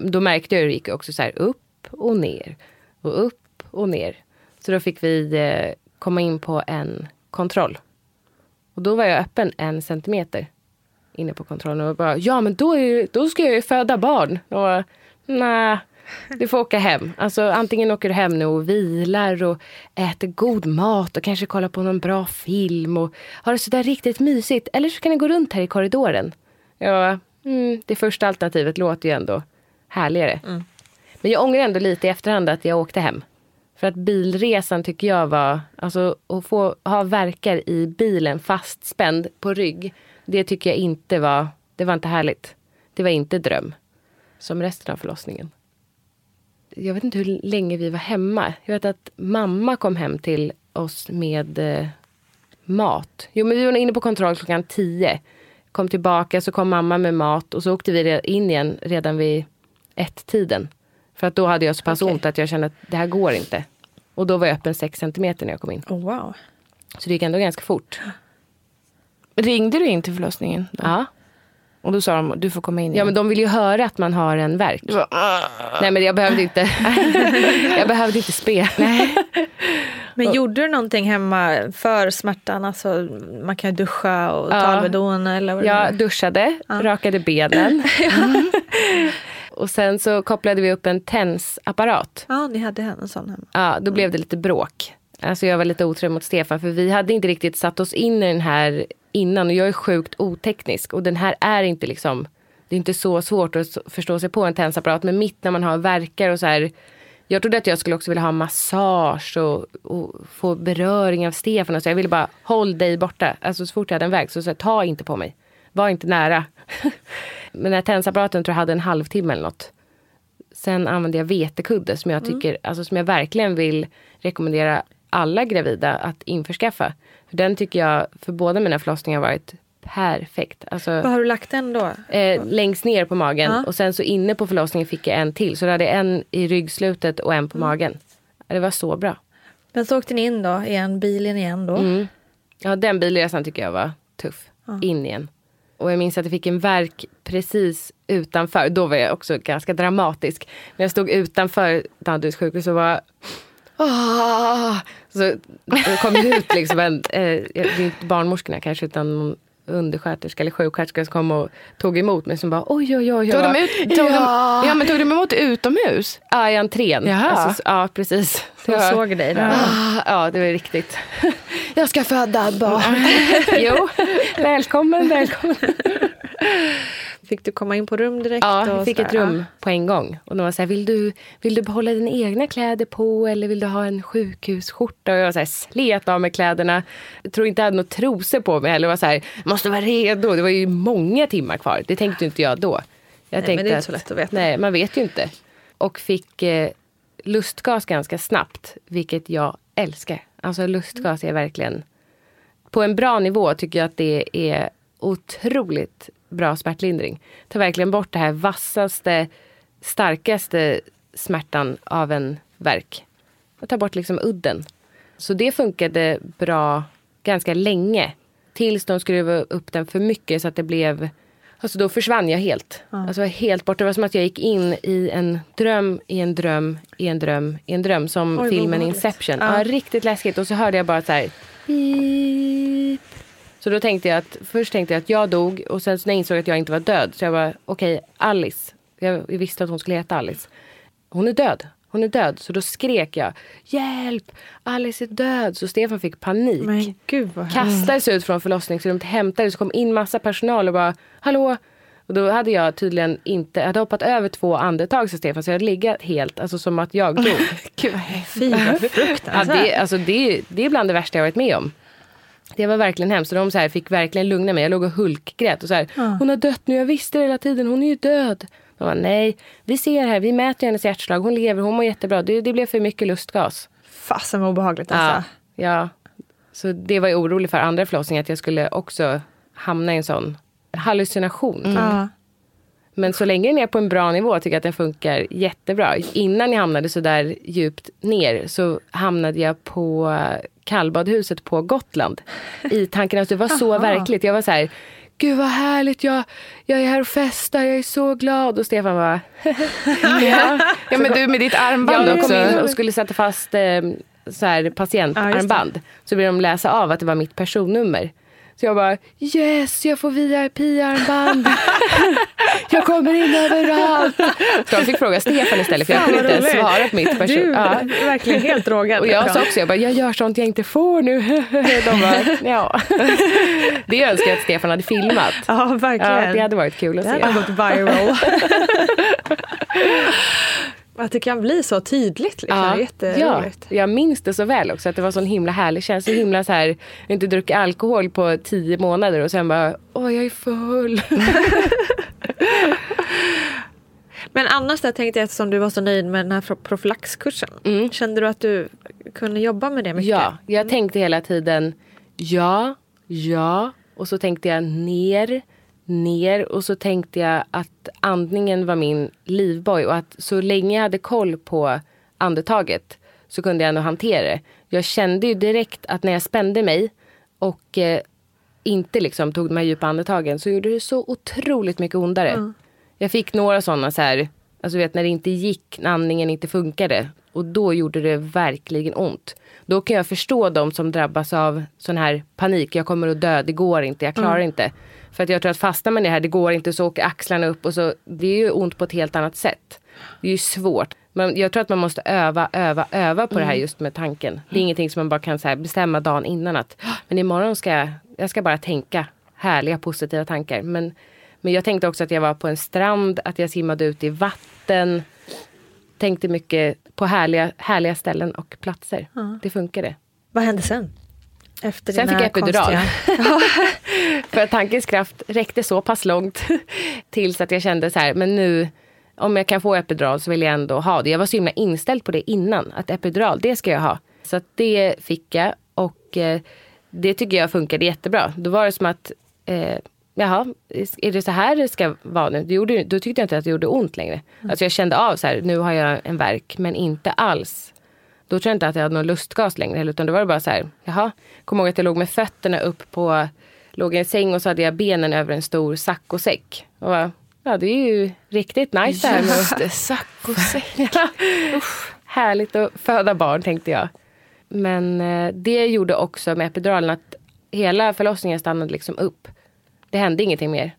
Då märkte jag hur det gick också så här upp och ner och upp och ner. Så då fick vi komma in på en kontroll. Och då var jag öppen 1 centimeter. Inne på kontrollen och bara, ja men då ska jag ju föda barn. Och nej, du får åka hem. Alltså antingen åker du hem nu och vilar och äter god mat och kanske kollar på någon bra film och har det sådär riktigt mysigt. Eller så kan du gå runt här i korridoren. Ja, det första alternativet låter ju ändå härligare. Mm. Men jag ångrar ändå lite i efterhand att jag åkte hem. För att bilresan tycker jag var, alltså att ha värkar i bilen fastspänd på rygg. Det tycker jag inte var härligt. Det var inte dröm. som resten av förlossningen. Jag vet inte hur länge vi var hemma. Jag vet att mamma kom hem till oss med mat. Jo, men vi var inne på kontroll klockan 10. Kom tillbaka, så kom mamma med mat. Och så åkte vi in igen redan vid 1-tiden. För att då hade jag så pass ont att jag kände att det här går inte. Och då var jag öppen 6 centimeter när jag kom in. Oh, wow. Så det gick ändå ganska fort. Ringde du in till förlossningen då? Ja. Och då sa de, du får komma in igen. Ja, men de vill ju höra att man har en värk. Du bara, nej, men jag behövde inte. Jag behövde inte spe. Nej. Men och, gjorde du någonting hemma för smärtan? Alltså, man kan ju duscha och ta Alvedon eller vad det är. Jag duschade, rakade benen. Och sen så kopplade vi upp en tensapparat. Ja, ni hade en sån hemma. Ja, då blev det lite bråk. Alltså jag var lite otrevlig mot Stefan, för vi hade inte riktigt satt oss in i den här innan. Och jag är sjukt oteknisk. Och den här är inte liksom, det är inte så svårt att förstå sig på en tensapparat. Men mitt när man har verkar och så här. Jag trodde att jag skulle också vilja ha massage och få beröring av Stefan. Och så jag ville bara, håll dig borta. Alltså så fort jag hade en väg, så här, ta inte på mig. Var inte nära. Men den här tensapparaten tror jag hade en halvtimme eller något. Sen använde jag vetekudde som jag tycker, alltså som jag verkligen vill rekommendera alla gravida att införskaffa. För den tycker jag, för båda mina förlossningar, har varit perfekt. Alltså, vad har du lagt den då? Längst ner på magen. Och sen så inne på förlossningen fick jag en till. Så då hade jag en i ryggslutet och en på magen. Det var så bra. Men så åkte ni in då, i en bilen igen då? Mm. Ja, den bilresan tycker jag var tuff. In igen. Och jag minns att jag fick en värk precis utanför. Då var jag också ganska dramatisk. När jag stod utanför Danderyds sjukhus så var så kom det ut liksom en, inte barnmorskorna kanske, utan någon undersköterska eller sjuksköterska som kom och tog emot mig, som bara oj. Tog de ut, tog de emot utomhus? Ja, i entrén. Alltså, ja, precis. Jag såg dig där. Ja, det var riktigt. Jag ska föda barn. Jo, välkommen. Fick du komma in på rum direkt? Ja, jag fick ett rum på en gång. Och de var så här, vill du behålla dina egna kläder på? Eller vill du ha en sjukhusskjorta? Och jag var så här, slet av med kläderna. Jag tror inte jag hade något trosor på mig. Eller var så här, måste vara redo. Det var ju många timmar kvar. Det tänkte inte jag då. Nej, men det är inte så lätt att veta. Nej, man vet ju inte. Och fick lustgas ganska snabbt. Vilket jag älskar. Alltså lustgas är verkligen... På en bra nivå tycker jag att det är otroligt... bra smärtlindring. Ta verkligen bort det här vassaste, starkaste smärtan av en värk. Och ta bort liksom udden. Så det funkade bra ganska länge. Tills de skruvade upp den för mycket så att det blev... Alltså då försvann jag helt. Ja. Alltså helt bort. Det var som att jag gick in i en dröm, i en dröm. Som filmen Inception. Ja, riktigt läskigt. Och så hörde jag bara så här... Beep. Så då tänkte jag att, först tänkte jag att jag dog, och sen så när jag insåg att jag inte var död, så jag var okej, Alice. Jag visste att hon skulle heta Alice. Hon är död. Så då skrek jag, hjälp, Alice är död. Så Stefan fick panik. Men gud vad kastades ut från förlossningsrummet, hämtades, så kom in massa personal och bara, hallå. Och då hade jag tydligen hade hoppat över 2 andetag, så Stefan, så jag hade liggat helt, alltså som att jag dog. Gud vad fint. Fruktansvärt. Ja, det är bland det värsta jag varit med om. Det var verkligen hemskt. Så de så här fick verkligen lugna mig. Jag låg och hulkgrät och så här, hon har dött nu, jag visste det hela tiden, hon är ju död. De var nej, vi ser här, vi mäter hennes hjärtslag, hon lever, hon mår jättebra. Det blev för mycket lustgas. Fasen var obehagligt alltså. Ja, så det var jag orolig för andra förlossningar, att jag skulle också hamna i en sån hallucination. Men så länge ni är på en bra nivå tycker jag att den funkar jättebra. Innan jag hamnade så där djupt ner så hamnade jag på kallbadhuset på Gotland. I tanken att det var så verkligt. Jag var så här, gud vad härligt, jag är här och festar, jag är så glad. Och Stefan var ja, men du med ditt armband också. Jag kom in och skulle sätta fast så här, patientarmband. Så ville de läsa av att det var mitt personnummer. Så jag bara, yes, jag får VIP-armband. Jag kommer in överallt. Så jag fick fråga Stefan istället, för jag kunde inte svara på mitt person. Du, verkligen helt drogad. Och jag sa också, jag gör sånt jag inte får nu. De bara, Det önskar jag att Stefan hade filmat. Ja, verkligen. Ja, det hade varit kul att se. Det hade gått viral. Att det kan bli så tydligt liksom, jätteroligt. Ja, jag minns det så väl också, att det var sån himla härlig känsla, så himla så här, jag har inte druckit alkohol på 10 månader och sen bara, jag är full. Men annars där tänkte jag, eftersom du var så nöjd med den här profylaxkursen. Mm. Kände du att du kunde jobba med det mycket? Ja, jag tänkte hela tiden ja. Och så tänkte jag ner. Och så tänkte jag att andningen var min livboj. Och att så länge jag hade koll på andetaget så kunde jag ändå hantera det. Jag kände ju direkt att när jag spände mig och inte liksom tog de här djupa andetagen så gjorde det så otroligt mycket ondare. Mm. Jag fick några sådana så här, alltså vet när det inte gick, när andningen inte funkade. Och då gjorde det verkligen ont. Då kan jag förstå de som drabbas av sån här panik. Jag kommer att dö, det går inte, jag klarar inte. För att jag tror att fastnar man det här, det går inte, så åker axlarna upp. Och så, det är ju ont på ett helt annat sätt. Det är ju svårt. Men jag tror att man måste öva på det här just med tanken. Det är ingenting som man bara kan så här bestämma dagen innan att men imorgon ska jag ska bara tänka härliga, positiva tankar. Men jag tänkte också att jag var på en strand, att jag simmade ut i vatten. Tänkte mycket på härliga ställen och platser. Mm. Det funkade. Vad hände sen? Efter sen fick jag epidural. För tankens kraft räckte så pass långt tills att jag kände så här, men nu om jag kan få epidural så vill jag ändå ha det. Jag var så himla inställd på det innan, att epidural, det ska jag ha. Så att det fick jag och det tycker jag funkade jättebra. Då var det som att är det så här det ska vara nu? Då tyckte jag inte att det gjorde ont längre. Alltså jag kände av så här, nu har jag en värk, men inte alls. Då tror jag inte att jag hade någon lustgas längre, utan då var det bara så här, kom ihåg att jag låg med fötterna upp på, låg i en säng och så hade jag benen över en stor saccosäck. Och bara, ja, det är ju riktigt nice där. Just det, saccosäck. Härligt att föda barn, tänkte jag. Men det gjorde också med epiduralen att hela förlossningen stannade liksom upp. Det hände ingenting mer.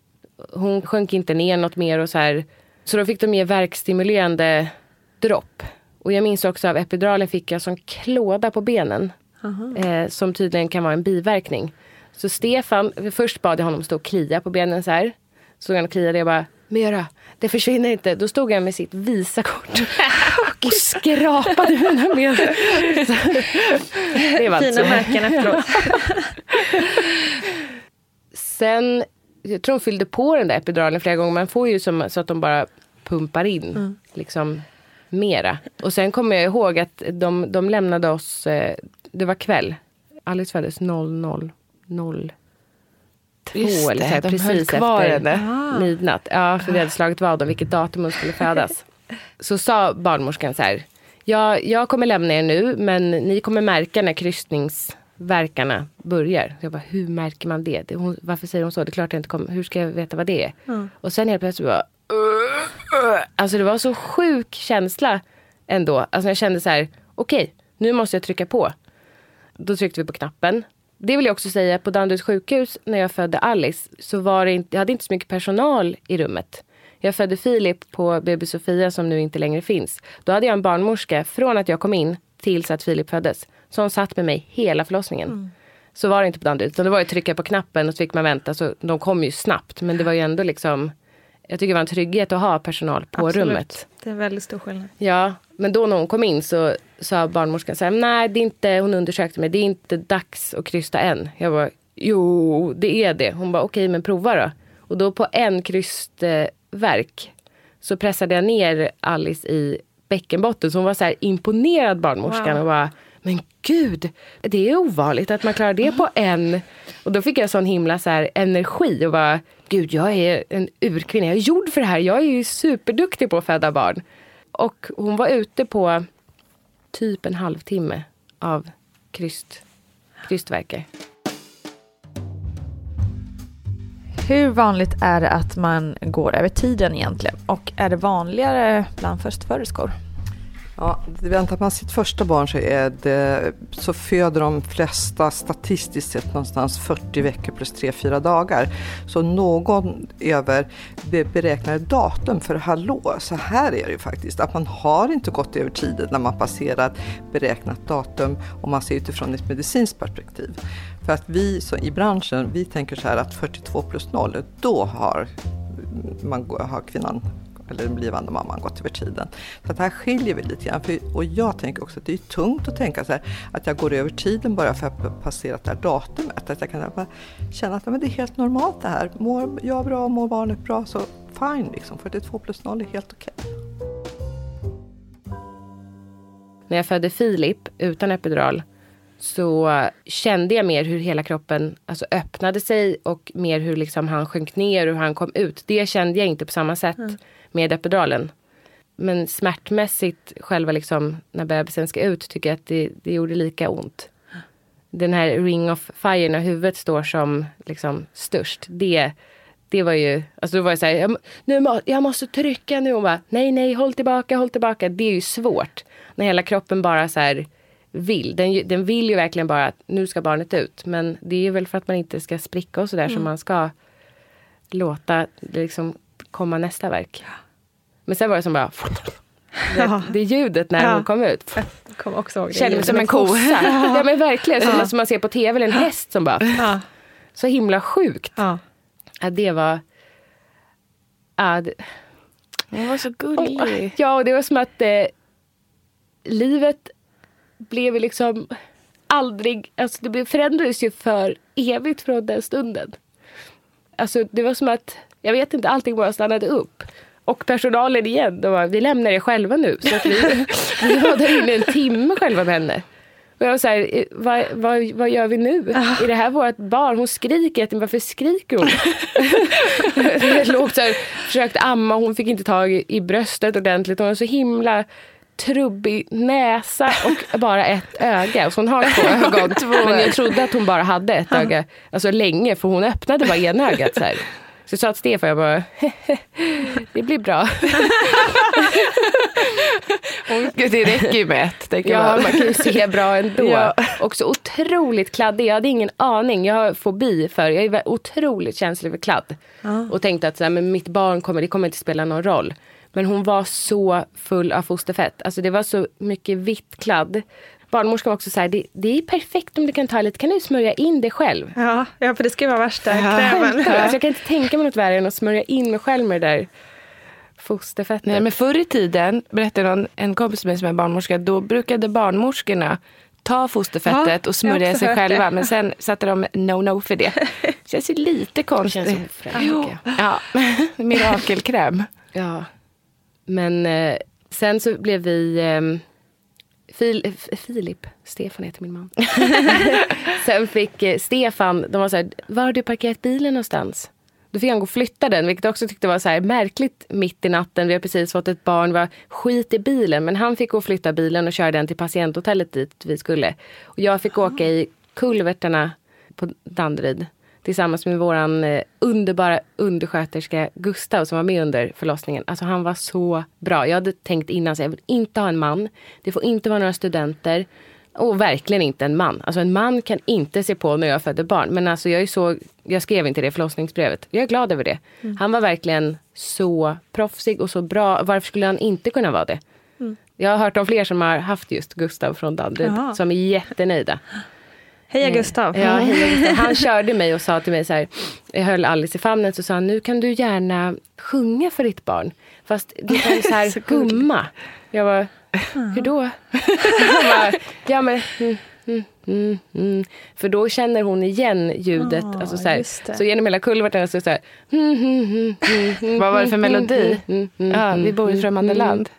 Hon sjönk inte ner något mer och så här. Så då fick de ge värkstimulerande dropp. Och jag minns också av epiduralen fick jag som klåda på benen. Som tydligen kan vara en biverkning. Så Stefan, först bad jag honom stå och klia på benen så här. Så han kliade och jag bara, Mera, det försvinner inte. Då stod han med sitt visakort och skrapade mina ben. Det var fina märken efteråt. Sen, jag tror de fyllde på den där epiduralen flera gånger. Man får ju som, så att de bara pumpar in liksom mera. Och sen kommer jag ihåg att de lämnade oss, det var kväll. Alice föddes 00:02. Just det, här, de precis kvar efter midnatt. Ja, för vi hade slagit vad om vilket datum hon skulle födas. Så sa barnmorskan så här, jag kommer lämna er nu, men ni kommer märka när kryssningsverkarna börjar. Så jag bara, hur märker man det? Varför säger hon så? Det är klart att jag inte kommer. Hur ska jag veta vad det är? Mm. Och sen helt plötsligt bara alltså det var så sjuk känsla ändå. Alltså jag kände så här, okej, nu måste jag trycka på. Då tryckte vi på knappen. Det vill jag också säga, på Danderyds sjukhus när jag födde Alice så var det inte, jag hade inte så mycket personal i rummet. Jag födde Filip på BB Sofia som nu inte längre finns. Då hade jag en barnmorska från att jag kom in tills att Filip föddes. Så hon satt med mig hela förlossningen. Mm. Så var det inte på Danderyd. Så det var ju att trycka på knappen och så fick man vänta. Så de kom ju snabbt. Men det var ju ändå liksom, jag tycker det var en trygghet att ha personal på rummet. Det är en väldigt stor skillnad. Ja, men då när hon kom in så sa barnmorskan så här, nej det är inte, hon undersökte mig, det är inte dags att krysta än. Jag bara, jo det är det. Hon bara, okej men prova då. Och då på en krystverk så pressade jag ner Alice i bäckenbotten. Så hon var så här imponerad barnmorskan och bara, men gud, det är ovanligt att man klarar det på en. Och då fick jag sån himla så här energi och bara, gud jag är en urkvinna, jag är gjord för det här, jag är ju superduktig på att föda barn. Och hon var ute på typ en halvtimme av krystverkar. Hur vanligt är det att man går över tiden egentligen? Och är det vanligare bland förstföderskor? Ja, väntar man sitt första barn så föder de flesta statistiskt sett någonstans 40 veckor plus 3-4 dagar. Så någon över beräknar datum för hallå, så här är det ju faktiskt. Att man har inte gått över tiden när man passerat beräknat datum om man ser utifrån ett medicinskt perspektiv. För att vi så i branschen, vi tänker så här att 42 plus 0, då har kvinnan eller den blivande mamman gått över tiden. Så att här skiljer vi lite grann. Och jag tänker också att det är tungt att tänka så här, att jag går över tiden bara för att passera det här datumet. Att jag kan känna att men det är helt normalt det här. Mår jag bra, mår barnet bra, så fine liksom, för det 2+0 är helt okej. När jag födde Filip utan epidural så kände jag mer hur hela kroppen alltså, öppnade sig och mer hur liksom, han sjönk ner och hur han kom ut. Det kände jag inte på samma sätt med epiduralen. Men smärtmässigt själva liksom, när bebisen ska ut tycker jag att det gjorde lika ont. Den här ring of fire när huvudet står som liksom, störst. Det var ju, alltså då var jag så här, jag måste trycka nu och bara, nej, håll tillbaka. Det är ju svårt när hela kroppen bara så här vill. Den vill ju verkligen bara att nu ska barnet ut. Men det är ju väl för att man inte ska spricka och sådär som man ska låta liksom komma nästa verk. Men sen var det som bara... Det ljudet när hon kom ut. Jag kom också ihåg det. Kände mig som en kossa. Ja men verkligen, som man ser på tv eller en häst som bara... Ja. Så himla sjukt. Ja. Att det var... Det var så gullig. Ja, och det var som att livet blev liksom aldrig... Alltså det förändrades ju för evigt från den stunden. Alltså det var som att... Jag vet inte, allting bara stannade upp. Och personalen igen, de bara, vi lämnar er själva nu. Så att vi var där inne en timme själva med henne. Och jag var så här, vad gör vi nu? Är det här vårt barn? Hon skriker, varför skriker hon? Jag låg så här, försökte amma, hon fick inte tag i bröstet ordentligt. Hon var så himla trubbig näsa och bara ett öga. Så hon har 2 ögon, men jag trodde att hon bara hade ett öga. Alltså länge, för hon öppnade bara ena ögat så här. Så jag sa att Stefan, jag bara, det blir bra. Det räcker ju med ett. Man kan ju se bra ändå. Ja. Och så otroligt kladdig. Jag hade ingen aning. Jag har fobi för, jag är otroligt känslig för kladd. Och tänkte att så här, men mitt barn kommer inte spela någon roll. Men hon var så full av fosterfett. Alltså det var så mycket vitt kladd. Barnmorskan var också så här, det är perfekt om du kan ta lite, kan du smörja in det själv? Ja för det ska ju vara värsta krämen. Ja. Alltså jag kan inte tänka mig något värre än att smörja in mig själv med det där fosterfettet. Nej, men förr i tiden, berättade en kompis med som är barnmorska, då brukade barnmorskorna ta fosterfettet och smörja sig själva. Men sen satte de no för det. Känns ju lite konstigt. Det känns ofrämliga. Ja, mirakelkräm. Ja, men sen så blev vi... Filip, Stefan heter min man. Sen fick Stefan, de var så här, var har du parkerat bilen någonstans? Då fick han gå och flytta den, vilket jag också tyckte var så här märkligt mitt i natten. Vi har precis fått ett barn, var skit i bilen. Men han fick gå och flytta bilen och köra den till patienthotellet dit vi skulle. Och jag fick åka i kulvertarna på Danderyd tillsammans med våran underbara undersköterska Gustav som var med under förlossningen. Alltså han var så bra. Jag hade tänkt innan så jag vill inte ha en man. Det får inte vara några studenter. Och verkligen inte en man. Alltså en man kan inte se på när jag födde barn. Men alltså jag skrev inte det förlossningsbrevet. Jag är glad över det. Han var verkligen så proffsig och så bra. Varför skulle han inte kunna vara det? Jag har hört om fler som har haft just Gustav från Danderyd som är jättenöjda. Hej Gustav. Ja, hej Gustav. Han körde mig och sa till mig så här, jag höll Alice i famnen så sa han, nu kan du gärna sjunga för ditt barn. Fast det är så här så gumma. Jag var hur då? Bara, ja men för då känner hon igen ljudet alltså så här, så genom hela kulverten så här. Vad var det för melodi? Ja, vi bor i främmande land.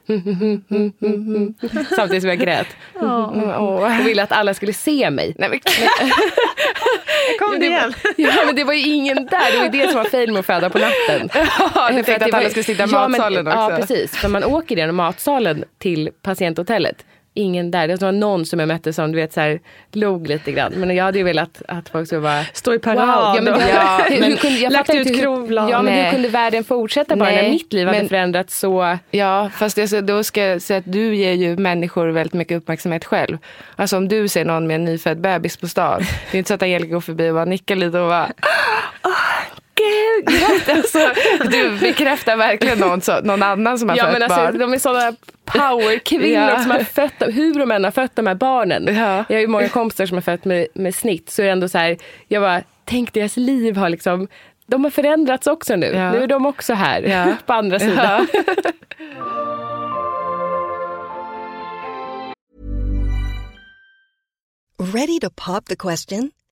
Samtidigt som jag grät. Jag ville att alla skulle se mig. Nej men kom det igen. Ja men det var ju ingen där. Det var ju det som var fel med att föda på natten. Ja, jag tänkte att alla skulle sitta i matsalen också. Ja precis, för man åker genom matsalen till patienthotellet. Ingen där. Det var någon som jag mötte som, du vet, så här, log lite grann. Men jag hade ju velat att folk skulle bara... Stå i parad. Wow, ja, men hur kunde världen fortsätta bara när mitt liv hade förändrats så... Ja, fast då ska jag säga att du ger ju människor väldigt mycket uppmärksamhet själv. Alltså om du ser någon med en nyfödd bebis på stan. Det är inte så att Angelica går förbi och bara nickar lite och bara... Alltså, du bekräftar verkligen någon annan som har fött men alltså, barn. De är sådana powerkvinnor som har fött, hur de än har fött de här barnen. Jag har ju många kompisar som har fött med snitt, så är det ändå så här, jag bara, tänk deras liv har liksom, de har förändrats också nu. Nu är de också här på andra sidan. Ready to pop the question?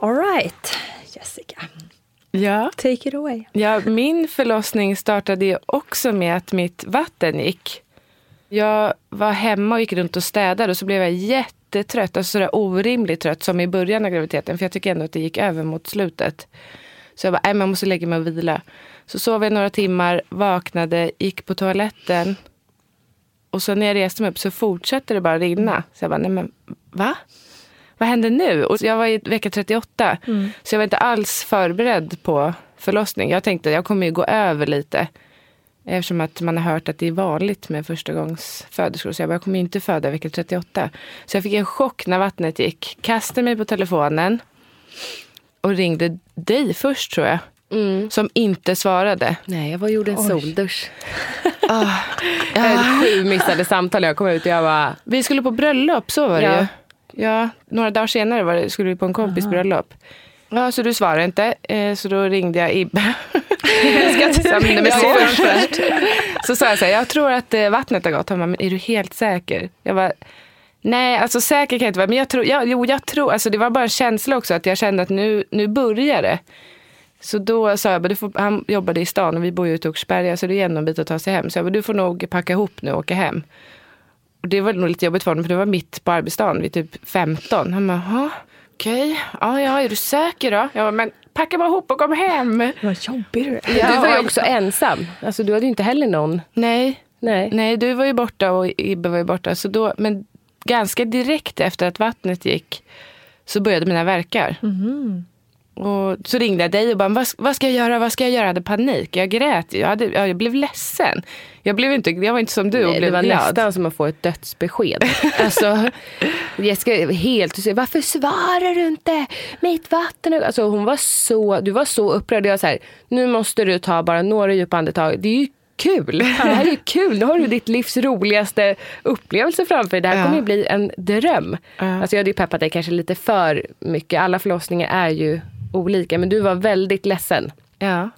All right, Jessica. Ja. Take it away. Ja, min förlossning startade också med att mitt vatten gick. Jag var hemma och gick runt och städade och så blev jag jättetrött. Alltså sådär orimligt trött som i början av graviditeten. För jag tycker ändå att det gick över mot slutet. Så jag bara, nej, man måste lägga mig och vila. Så sov jag några timmar, vaknade, gick på toaletten. Och sen när jag reste mig upp så fortsatte det bara rinna. Så jag bara, nej men, va? Vad hände nu? Och jag var i vecka 38. Mm. Så jag var inte alls förberedd på förlossning. Jag tänkte att jag kommer ju gå över lite. Eftersom att man har hört att det är vanligt med första gångs föderskor. Så jag bara, jag kommer ju inte föda vecka 38. Så jag fick en chock när vattnet gick. Kastade mig på telefonen. Och ringde dig först, tror jag. Mm. Som inte svarade. Nej, jag var gjorde en soldusch. Jag hade 7 missade samtal. Jag kom ut och jag bara... Vi skulle på bröllop, så var det ju. Ja, några dagar senare skulle vi på en kompis bröllop. Ja, så du svarade inte. Så då ringde jag Ibbe. Så sa jag så här, jag tror att vattnet har gått. Han bara, men är du helt säker? Jag bara, nej, alltså säker kan jag inte vara. Men jag tror, alltså det var bara en känsla också. Att jag kände att nu börjar det. Så då sa jag, han jobbade i stan och vi bor ju i Åkersberga. Så det är en bit att ta sig hem. Så jag bara, du får nog packa ihop nu och åka hem. Och det var nog lite jobbigt för honom, för det var mitt på arbetsdagen vid typ 15. Han bara, jaha, okej. Ja, är du säker då? Jag bara, men packa bara ihop och kom hem. Vad jobbig du är. Ja, du var ju också ensam. Alltså, du hade ju inte heller någon. Nej, du var ju borta och Ibbe var ju borta. Så då, men ganska direkt efter att vattnet gick så började mina värkar. Mm-hmm. Och så ringde jag dig och bara, vad ska jag göra? Vad ska jag göra? Jag hade panik. Jag grät. Jag blev ledsen. Jag var inte som du. Nej, och blev det var glad. Nästan som att få ett dödsbesked. Alltså, Jessica helt... Varför svarar du inte? Mitt vatten... Alltså, du var så upprörd. Jag var så här, nu måste du ta bara några djupa andetag. Det är ju kul. Det här är kul. Nu har du ditt livs roligaste upplevelse framför dig. Det här kommer ju bli en dröm. Ja. Alltså, jag hade ju peppat dig kanske lite för mycket. Alla förlossningar är ju olika, men du var väldigt ledsen. Ja.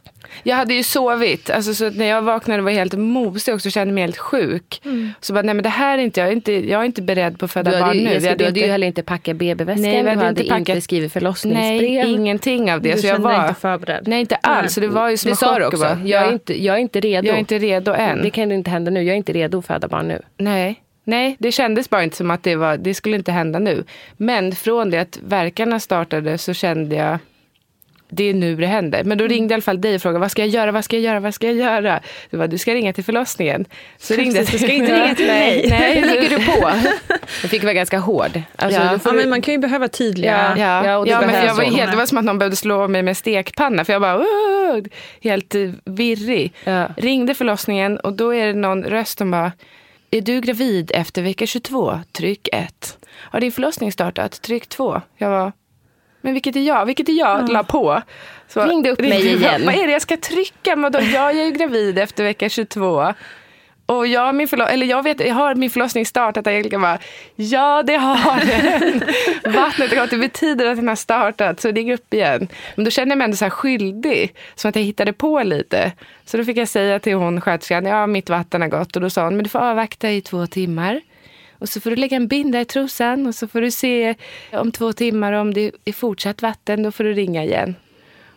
Jag hade ju sovit, alltså, så när jag vaknade var jag helt mosig och kände mig helt sjuk. Mm. Så bara, nej men det här är inte, jag är inte beredd på att föda barn nu. Du hade ju heller inte packat BB-väskan, nej, du hade inte skrivit förlossningsbrev. Nej, ingenting av det. Du så jag var inte förberedd. Nej, inte alls. Så det var ju som en chock också. Jag är inte redo. Jag är inte redo än. Det kan inte hända nu. Jag är inte redo att föda barn nu. Nej, det kändes bara inte som att det skulle inte hända nu. Men från det att verkarna startade så kände jag, det är nu det händer. Men då ringde i alla fall dig och frågade, vad ska jag göra? Du bara, du ska ringa till förlossningen. Så ringde jag. Du ska inte ringa till mig. Nej, hur ligger du på? Jag fick vara ganska hård. Alltså, men man kan ju behöva tydliga. Det var som att någon behövde slå mig med stekpanna. För jag bara, helt virrig. Ja. Ringde förlossningen och då är det någon röst som bara, är du gravid efter vecka 22? Tryck 1. Har din förlossning startat? Tryck 2. Jag var, men vilket är jag la på. Så ringde upp mig igen. Vad är det jag ska trycka? Jag är ju gravid efter vecka 22. Och jag har min förlossning startat. Angelica bara, ja det har den. Vattnet har gått, det betyder att den har startat. Så det gick upp igen. Men då kände jag mig ändå så här skyldig. Som att jag hittade på lite. Så då fick jag säga till hon sköterskan, ja mitt vatten har gått. Och då sa hon, men du får avvakta i 2 timmar. Och så får du lägga en binda i trosan. Och så får du se om 2 timmar. Om det är fortsatt vatten, då får du ringa igen.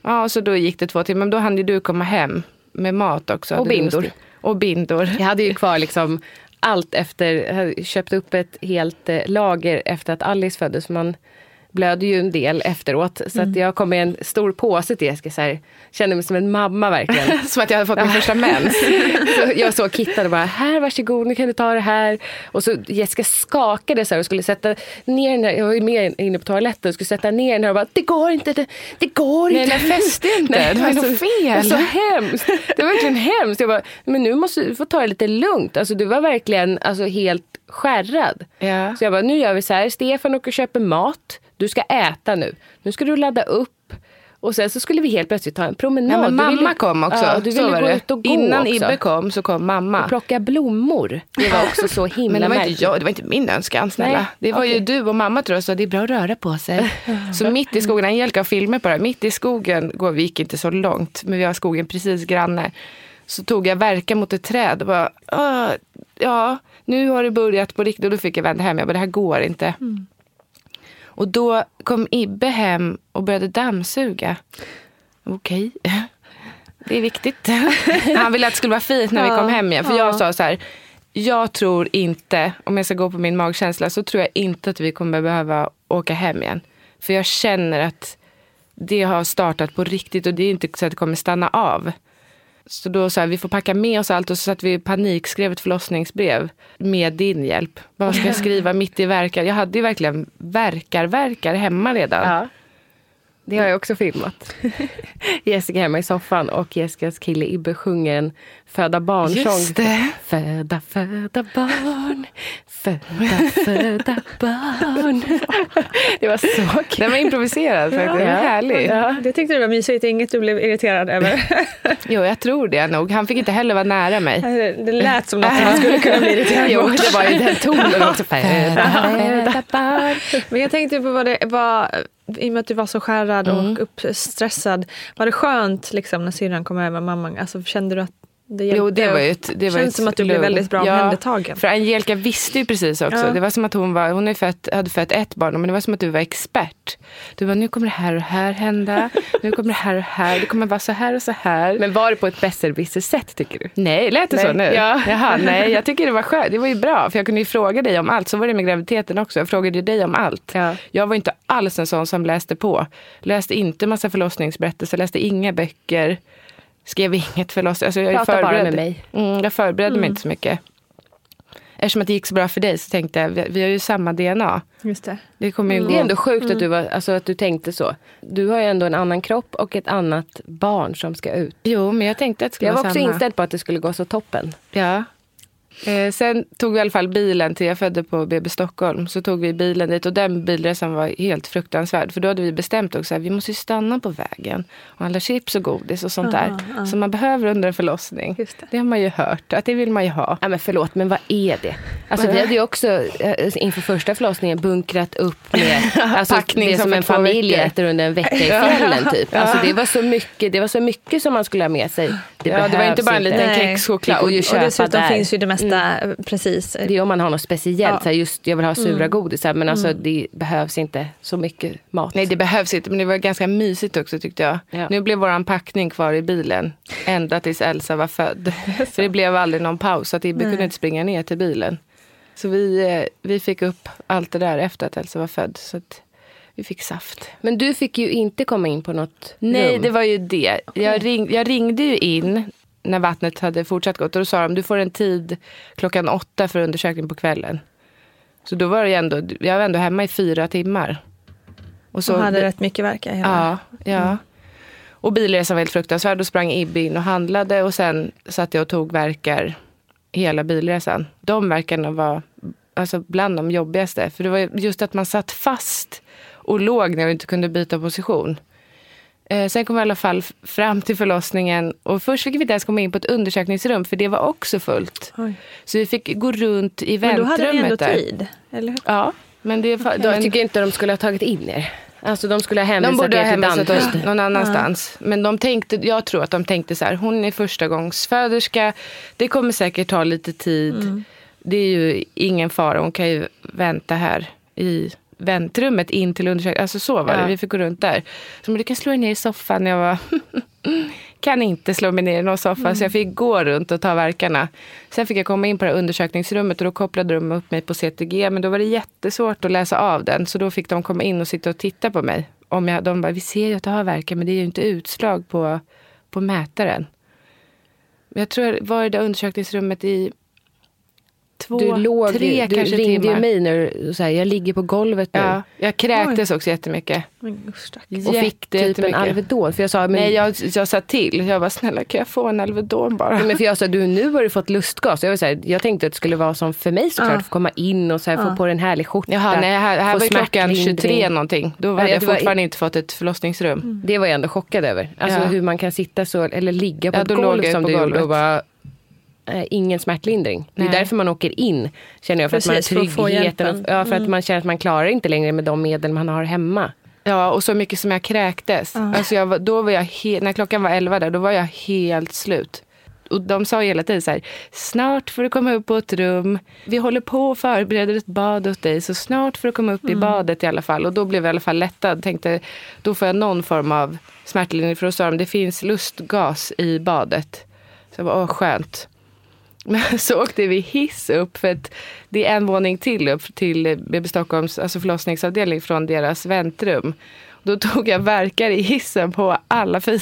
Ja, och så då gick det 2 timmar. Men då hann ju du komma hem med mat också. Och bindor. Jag hade ju kvar liksom allt efter, jag hade köpt upp ett helt lager efter att Alice föddes. Man blödde ju en del efteråt. Så att jag kom med en stor påse till Jessica. Så här, kände mig som en mamma verkligen. Som att jag hade fått min första mens. Så jag så kittade bara, här varsågod, nu kan du ta det här. Och så Jessica skakade så här och skulle sätta ner den här. Jag var ju med inne på toaletten och skulle sätta ner den här och bara, det går inte. Nej, fäste inte. Nej, det var något fel. Det var så hemskt. Det var verkligen hemskt. Jag bara, men nu måste du få ta det lite lugnt. Alltså du var verkligen helt skärrad. Ja. Så jag bara, nu gör vi så här, Stefan åker och köper mat. Du ska äta nu. Nu ska du ladda upp. Och sen så skulle vi helt plötsligt ta en promenad. Ja, mamma kom också. Ja, du ville gå ut och gå. Innan Ibbe kom så kom mamma. Och plocka blommor. Det var också så himla märkligt. Det var inte min önskan, snälla. Nej. Det var ju du och mamma tror jag, så det är bra att röra på sig. Så mitt i skogen, Angelica har filmer på det. Mitt i skogen gick inte så långt. Men vi har skogen precis granne. Så tog jag verka mot ett träd och bara, ja, nu har det börjat på riktigt. Och då fick jag vända hem. Jag bara, det här går inte. Mm. Och då kom Ibbe hem och började dammsuga. Okej. Det är viktigt. Han ville att det skulle vara fint när vi kom hem igen. För jag sa så här, jag tror inte, om jag ska gå på min magkänsla, så tror jag inte att vi kommer behöva åka hem igen. För jag känner att det har startat på riktigt och det är inte så att det kommer stanna av. Så då sa jag, vi får packa med oss allt. Och så satt vi i panik, skrev ett förlossningsbrev med din hjälp. Vad ska jag skriva mitt i verkar? Jag hade ju verkligen verkar hemma redan. Ja. Det har jag också filmat. Jessica hemma i soffan och Jessicas kille Ibbe sjunger en föda barn-sång. Just det. Föda barn. Det var så kul. Den var improviserad faktiskt. Det var härligt. Ja, det tyckte du var mysigt. Inget du blev irriterad över. Jo, jag tror det nog. Han fick inte heller vara nära mig. Det lät som något han skulle kunna bli irriterad. Jo, det var ju den tonen också. Föda barn. Men jag tänkte på vad det var. I och med att du var så skärrad och uppstressad, var det skönt liksom när syrran kom över mamman? Alltså, kände du att det hjälpte? Jo, det känns som att du blev väldigt bra omhändertagen. För Angelica visste ju precis också. Ja. Det var som att hon hade fött 1 barn, men det var som att du var expert. Du var, nu kommer det här och här hända. Nu kommer det här och här. Det kommer vara så här och så här. Men var det på ett besserwisser-sätt tycker du? Nej, lät det så nu? Ja. Jaha, nej, jag tycker det var skönt. Det var ju bra, för jag kunde ju fråga dig om allt. Så var det med graviditeten också. Jag frågade ju dig om allt. Ja. Jag var inte alls en sån som läste på. Läste inte massa förlossningsberättelser. Läste inga böcker. Skrev inget förlossning. Alltså jag förberedde mig. Jag förberedde mig inte så mycket. Eftersom att det gick så bra för dig så tänkte jag, vi har ju samma DNA. Just det. Det är ändå sjukt att du tänkte så. Du har ju ändå en annan kropp och ett annat barn som ska ut. Jo, men jag tänkte att det skulle vara samma. Jag var också inställd på att det skulle gå så toppen. Ja. Sen tog vi i alla fall bilen till jag födde på BB Stockholm. Så tog vi bilen dit och den bilresan var helt fruktansvärd. För då hade vi bestämt också att vi måste stanna på vägen och handla chips och godis och sånt där. Som man behöver under en förlossning. Det har man ju hört, att det vill man ju ha. Ja, men förlåt, men vad är det? Alltså vi hade ju också inför första förlossningen bunkrat upp med alltså, det som en familj äter under en vecka i fjällen typ. Alltså det var så mycket som man skulle ha med sig. Det var inte bara en liten kexchoklad och dessutom finns ju det mesta precis. Det är om man har något speciellt så här, just jag vill ha sura godis här, men alltså det behövs inte så mycket mat. Nej, det behövs inte, men det var ganska mysigt också tyckte jag. Ja. Nu blev våran packning kvar i bilen ända tills Elsa var född. Så det blev aldrig någon paus så att Ibbe kunde inte springa ner till bilen. Så vi fick upp allt det där efter att Elsa var född så att vi fick saft. Men du fick ju inte komma in på något rum. Det var ju det. Okay. Jag ringde ju in när vattnet hade fortsatt gått och då sa de, du får en tid 8:00 för undersökning på kvällen. Så då var jag var ändå hemma i 4 timmar. Och så hade rätt mycket verk. Ja. Och bilresan var helt fruktansvärd. Då sprang Ibbe in och handlade och sen satt jag och tog verkar hela bilresan. De verkarna var alltså bland de jobbigaste. För det var just att man satt fast och låg när vi inte kunde byta position. Sen kom vi i alla fall fram till förlossningen. Och först fick vi inte ens komma in på ett undersökningsrum. För det var också fullt. Oj. Så vi fick gå runt i väntrummet. Men då hade vi ändå tid, eller hur? Ja, men det var... Okay. Jag tycker inte de skulle ha tagit in er. Alltså de skulle ha hänvisat er till Danderyds någon annanstans. Ja. Men de tänkte, jag tror att de tänkte så här. Hon är förstagångsföderska. Det kommer säkert ta lite tid. Mm. Det är ju ingen fara. Hon kan ju vänta här i... väntrummet in till undersökning. Alltså så var det. Vi fick gå runt där. Så men du kan slå dig ner i soffan. Jag var kan inte slå mig ner i någon soffa. Så jag fick gå runt och ta verkarna. Sen fick jag komma in på det undersökningsrummet och då kopplade de upp mig på CTG. Men då var det jättesvårt att läsa av den. Så då fick de komma in och sitta och titta på mig. De bara, vi ser ju att jag har verkar men det är ju inte utslag på mätaren. Jag tror var det undersökningsrummet i 2-3 timmar. Du ringde ju mig när så här, jag ligger på golvet nu. Ja, jag kräktes också jättemycket. Men och fick typ en Alvedon. För jag sa, men... Nej, jag sa till. Jag var snälla, kan jag få en Alvedon bara? Ja, men för jag sa, nu har du fått lustgas. Jag tänkte att det skulle vara som för mig såklart. Få komma in och så här, få på den härlig skjorta. Jaha, nej, här var klockan 23 någonting. Då hade jag fortfarande inte fått ett förlossningsrum. Mm. Det var jag ändå chockad över. Alltså hur man kan sitta så, eller ligga på ett golv som på du gjorde och bara... ingen smärtlindring. Nej. Det är därför man åker in, känner jag, för att man har tryggheten. För att man känner att man klarar inte längre med de medel man har hemma. Ja, och så mycket som jag kräktes. Alltså när klockan var 11 där, då var jag helt slut. Och de sa hela tiden så här, snart får du komma upp på ett rum. Vi håller på och förbereder ett bad åt dig, så snart får du komma upp i badet i alla fall. Och då blev jag i alla fall lättad. Tänkte, då får jag någon form av smärtlindring. För då sa de, det finns lustgas i badet. Så jag var skönt. Men så åkte vi hiss upp för att det är en våning till upp till BB Stockholms alltså förlossningsavdelning från deras väntrum. Då tog jag verkar i hissen på alla 4.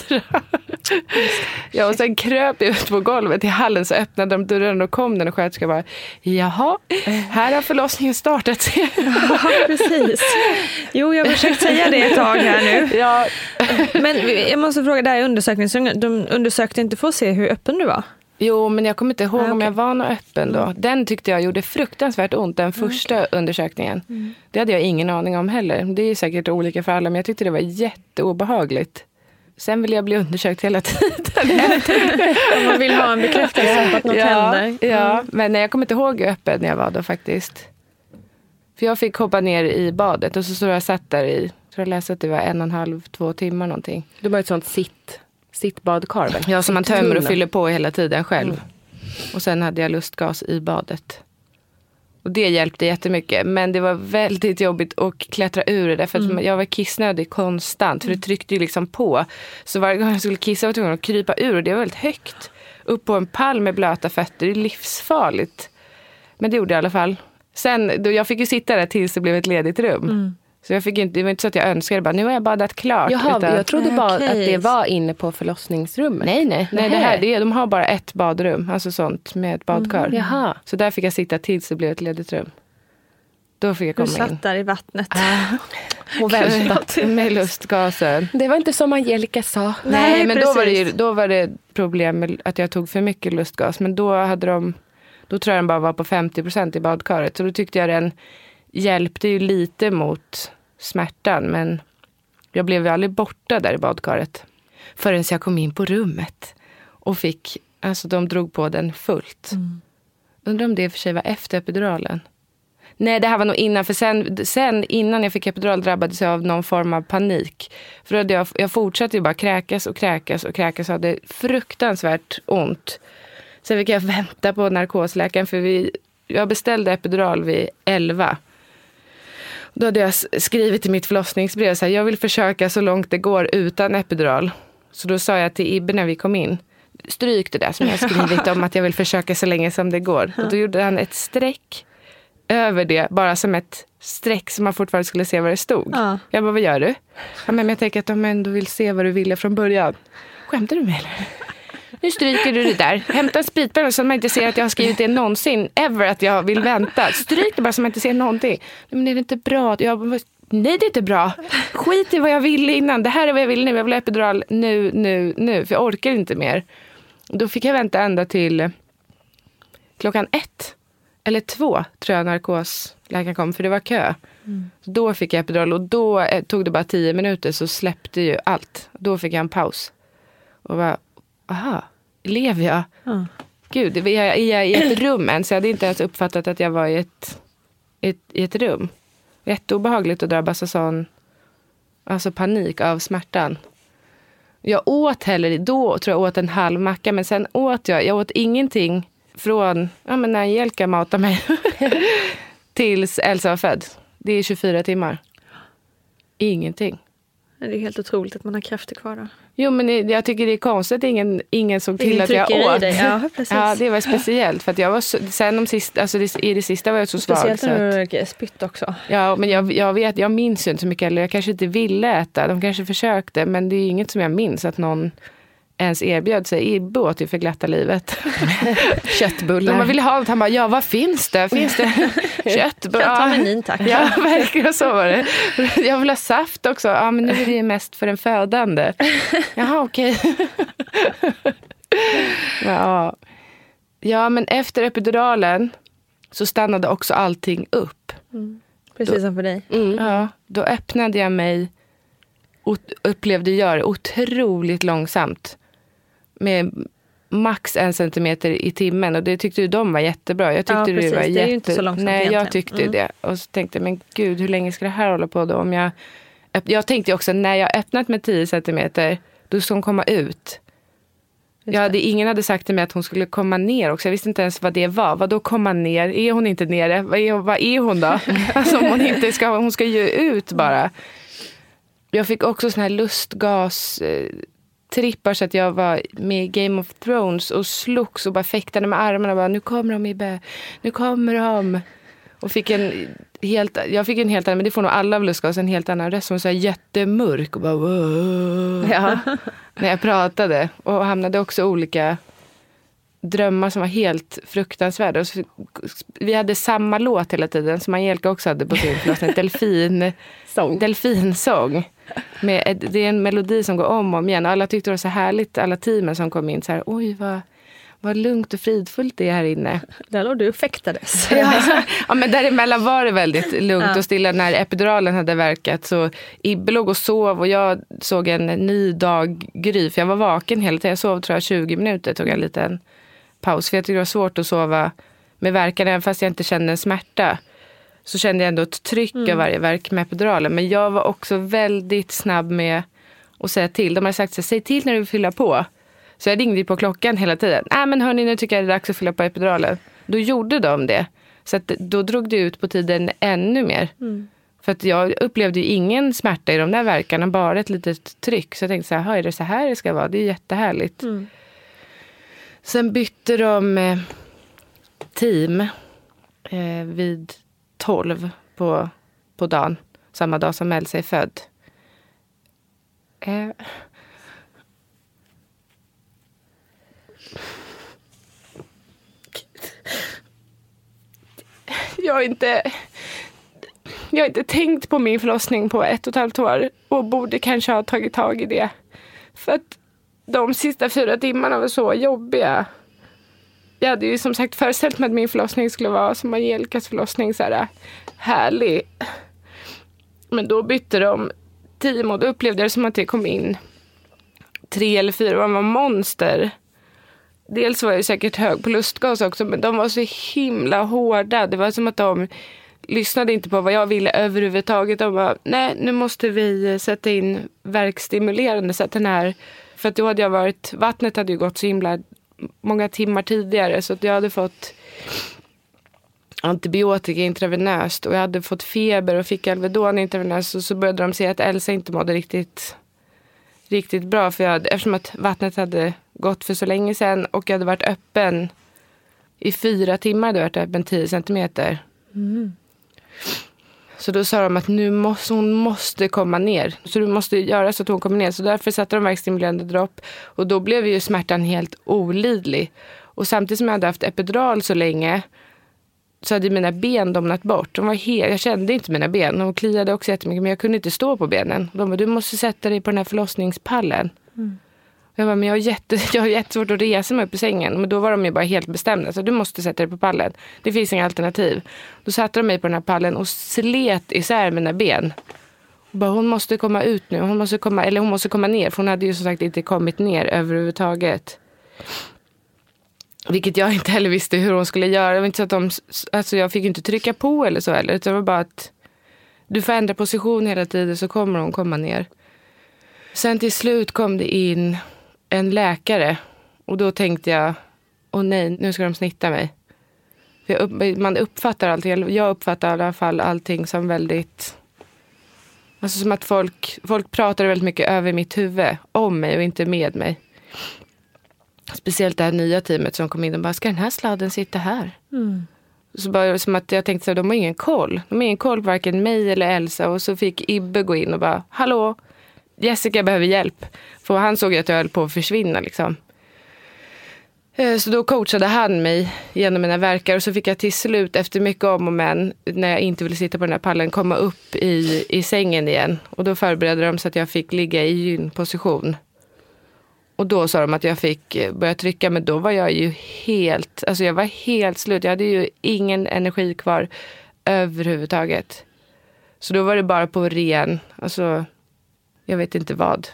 Ja, och sen kröp jag ut på golvet i hallen så öppnade de dörren och kom den och sköterskan bara, jaha, här har förlossningen startat. Ja, precis. Jo, jag har försökt säga det ett tag här nu. Ja. Men jag måste fråga, där i undersökningen, de undersökte inte för att se hur öppen du var? Jo, men jag kommer inte ihåg om jag var någon öppen då. Den tyckte jag gjorde fruktansvärt ont, den första undersökningen. Mm. Det hade jag ingen aning om heller. Det är säkert olika för alla, men jag tyckte det var jätteobehagligt. Sen ville jag bli undersökt hela tiden. Man vill ha en bekräftelse på att något händer. Ja, men jag kommer inte ihåg hur öppen jag var då faktiskt. För jag fick hoppa ner i badet och så jag satt där i, tror jag läste att det var 1,5-2 timmar någonting. Det var ett sånt sitt badkarvel. Ja, som man tömmer och fyller på hela tiden själv. Mm. Och sen hade jag lustgas i badet. Och det hjälpte jättemycket. Men det var väldigt jobbigt att klättra ur det. För att jag var kissnödig konstant. För det tryckte ju liksom på. Så varje gång jag skulle kissa var tvungen att krypa ur. Och det var väldigt högt. Upp på en pall med blöta fötter. Det är livsfarligt. Men det gjorde jag i alla fall. Sen, då jag fick ju sitta där tills det blev ett ledigt rum. Mm. Så jag fick inte, det var inte så att jag önskade bara, nu har jag badat klart. Jaha, utan, jag trodde bara att det var inne på förlossningsrummet. Nej, de har bara ett badrum, alltså sånt med ett badkar. Jaha. Så där fick jag sitta tills det blev ett ledigt rum. Då fick jag komma in. Du satt där i vattnet. Och väntat med lustgasen. Det var inte som Angelica sa. Nej men då var det problem med att jag tog för mycket lustgas. Men då hade de... Då tror jag den bara var på 50% i badkaret. Så då tyckte jag den hjälpte ju lite mot smärtan. Men jag blev ju aldrig borta där i badkaret. Förrän jag kom in på rummet. Och fick, alltså de drog på den fullt. Mm. Undrar om det i och för sig var efter epiduralen. Nej, det här var nog innan. För sen innan jag fick epidural drabbades jag av någon form av panik. För då hade jag fortsatte ju bara kräkas. Jag hade fruktansvärt ont. Sen fick jag vänta på narkosläkaren. För jag beställde epidural vid 11. Då hade jag skrivit i mitt förlossningsbrev så här: jag vill försöka så långt det går utan epidural. Så då sa jag till Ibbe när vi kom in: stryk det där som jag skrivit om att jag vill försöka så länge som det går. Och då gjorde han ett streck över det, bara som ett streck som man fortfarande skulle se vad det stod. Ja. Jag bara, vad gör du? Ja, men jag tänker att de ändå vill se vad du ville från början. Skämtar du med eller? Nu stryker du det där. Hämta en spritpenna så man inte ser att jag har skrivit det någonsin. Ever att jag vill vänta. Stryk det bara så man inte ser någonting. Men är det inte bra? Nej, det är inte bra. Skit i vad jag ville innan. Det här är vad jag vill nu. Jag vill ha epidural nu. För jag orkar inte mer. Då fick jag vänta ända till klockan 1. Eller 2 tror jag narkosläkaren kom. För det var kö. Mm. Då fick jag epidural. Och då tog det bara 10 minuter. Så släppte ju allt. Då fick jag en paus. Och bara... aha, lever jag? Mm. Gud, jag är i ett rum än. Så jag hade inte ens uppfattat att jag var i ett rum. Jätteobehagligt att drabbas av sån... alltså panik av smärtan. Jag åt heller... då tror jag åt en halv macka. Men sen åt jag åt ingenting från... ja, men när Angelica matade mig. Tills Elsa var född. Det är 24 timmar. Ingenting. Det är helt otroligt att man har krafter kvar då. Jo, men jag tycker det är konstigt att ingen såg till att jag åt. Ja, precis. Ja, det var speciellt. För att jag var så, sen de sista, alltså i det sista var jag så svag. Speciellt när du spytt också. Ja, men jag minns ju inte så mycket. Eller jag kanske inte ville äta. De kanske försökte. Men det är inget som jag minns att någon ens erbjöd sig. Ibbe åt ju för glatta livet. Köttbullar. Man ville ha något. Han bara, ja, vad finns det? Finns det köttbullar? Jag tar menyn, tack. Ja, verkligen så var det. Jag vill ha saft också. Ja, men nu är det ju mest för en födande. Jaha, okej. Ja. Ja, men efter epiduralen så stannade också allting upp. Mm. Precis då, som för dig. Mm, ja, då öppnade jag mig och upplevde jag det otroligt långsamt. Med max 1 centimeter i timmen. Och det tyckte ju de var jättebra. Jag tyckte ja, precis. Det var det är ju inte så långsamt. Nej, egentligen. Jag tyckte det. Och så tänkte jag, men gud, hur länge ska det här hålla på då? Om jag tänkte också, när jag öppnat med 10 centimeter, då ska hon komma ut. Ingen hade sagt till mig att hon skulle komma ner också. Jag visste inte ens vad det var. Vad då komma ner? Är hon inte nere? Vad är hon då? Alltså om hon inte ska... hon ska ju ut bara. Jag fick också sån här lustgas... trippar så att jag var med i Game of Thrones och slogs och bara fäktade med armarna och bara, nu kommer de Ibbe, nu kommer de. Och jag fick en helt annan, men det får nog alla av lustgas, en helt annan röst som var så här jättemörk och bara ja, när jag pratade och hamnade också olika drömmar som var helt fruktansvärda. Och så, vi hade samma låt hela tiden som Angelica också hade på sin plats, en delfinsång. Det är en melodi som går om igen. Alla tyckte det var så härligt, alla teamen som kom in så här, oj vad lugnt och fridfullt det är här inne. Där låg du och fäktades. Ja, men däremellan var det väldigt lugnt och stilla när epiduralen hade verkat. Så Ibbe låg och sov och jag såg en ny dag gry. För jag var vaken hela tiden. Jag sov tror jag 20 minuter, tog en liten paus. För jag tyckte det var svårt att sova med verkan, även fast jag inte kände en smärta. Så kände jag ändå ett tryck av varje verk med epiduralen. Men jag var också väldigt snabb med att säga till. De hade sagt så här, säg till när du vill fylla på. Så jag ringde på klockan hela tiden. Nej, men hörni, nu tycker jag det är dags att fylla på epiduralen. Då gjorde de det. Så att då drog det ut på tiden ännu mer. Mm. För att jag upplevde ju ingen smärta i de där verkarna. Bara ett litet tryck. Så jag tänkte så här, är det så här det ska vara? Det är jättehärligt. Mm. Sen bytte de team vid 12 på dagen. Samma dag som Elsa är född. Jag har inte tänkt på min förlossning på 1,5 år. Och borde kanske ha tagit tag i det. För att de sista 4 timmarna var så jobbiga. jag hade ju som sagt föreställt mig att min förlossning skulle vara som Angelicas förlossning, så här härlig. Men då bytte de team och då upplevde jag som att det kom in 3 eller 4, man var monster. Dels var jag ju säkert hög på lustgas också, men de var så himla hårda. Det var som att de lyssnade inte på vad jag ville överhuvudtaget. De bara, nej, nu måste vi sätta in verkstimulerande. Så att den här, för att då hade jag varit, vattnet hade ju gått så himla många timmar tidigare. Så att jag hade fått antibiotika intravenöst och jag hade fått feber och fick Alvedon intravenöst. Och så började de säga att Elsa inte mådde riktigt bra, för jag hade, eftersom att vattnet hade gått för så länge sedan och jag hade varit öppen i 4 timmar, hade varit öppen 10 centimeter. Mm. Så då sa de att nu måste, hon måste komma ner. Så du måste göra så att hon kommer ner. Så därför satte de verkstimulerande dropp. Och då blev ju smärtan helt olidlig. Och samtidigt som jag hade haft epidural så länge, så hade mina ben domnat bort. De var jag kände inte mina ben. De kliade också jättemycket, men jag kunde inte stå på benen. De bara, du måste sätta dig på den här förlossningspallen. Mm. Jag bara, men jag har jättesvårt att resa mig upp i sängen. Men då var de ju bara helt bestämda. Så du måste sätta dig på pallen. Det finns inga alternativ. Då satte de mig på den här pallen och slet isär mina ben. Och bara, hon måste komma ut nu. Hon måste komma ner. För hon hade ju som sagt inte kommit ner överhuvudtaget. Vilket jag inte heller visste hur hon skulle göra. Det var inte så att jag fick inte trycka på eller så heller. Utan det var bara att du får ändra position hela tiden, så kommer hon komma ner. Sen till slut kom det in en läkare. Och då tänkte jag, åh nej, nu ska de snitta mig. För man uppfattar allting. Jag uppfattar i alla fall allting som väldigt... Alltså som att folk pratade väldigt mycket över mitt huvud. Om mig och inte med mig. Speciellt det här nya teamet som kom in. De bara, ska den här sladden sitta här? Mm. Så bara som att jag tänkte så här, de har ingen koll. De har ingen koll på varken mig eller Elsa. Och så fick Ibbe gå in och bara, hallå, Jessica behöver hjälp. För han såg att jag höll på att försvinna liksom. Så då coachade han mig genom mina verkar. Och så fick jag till slut, efter mycket om och men, när jag inte ville sitta på den här pallen, komma upp i sängen igen. Och då förberedde de så att jag fick ligga i gynposition. Och då sa de att jag fick börja trycka, men då var jag ju helt slut. Jag hade ju ingen energi kvar överhuvudtaget. Så då var det bara på ren, alltså jag vet inte vad.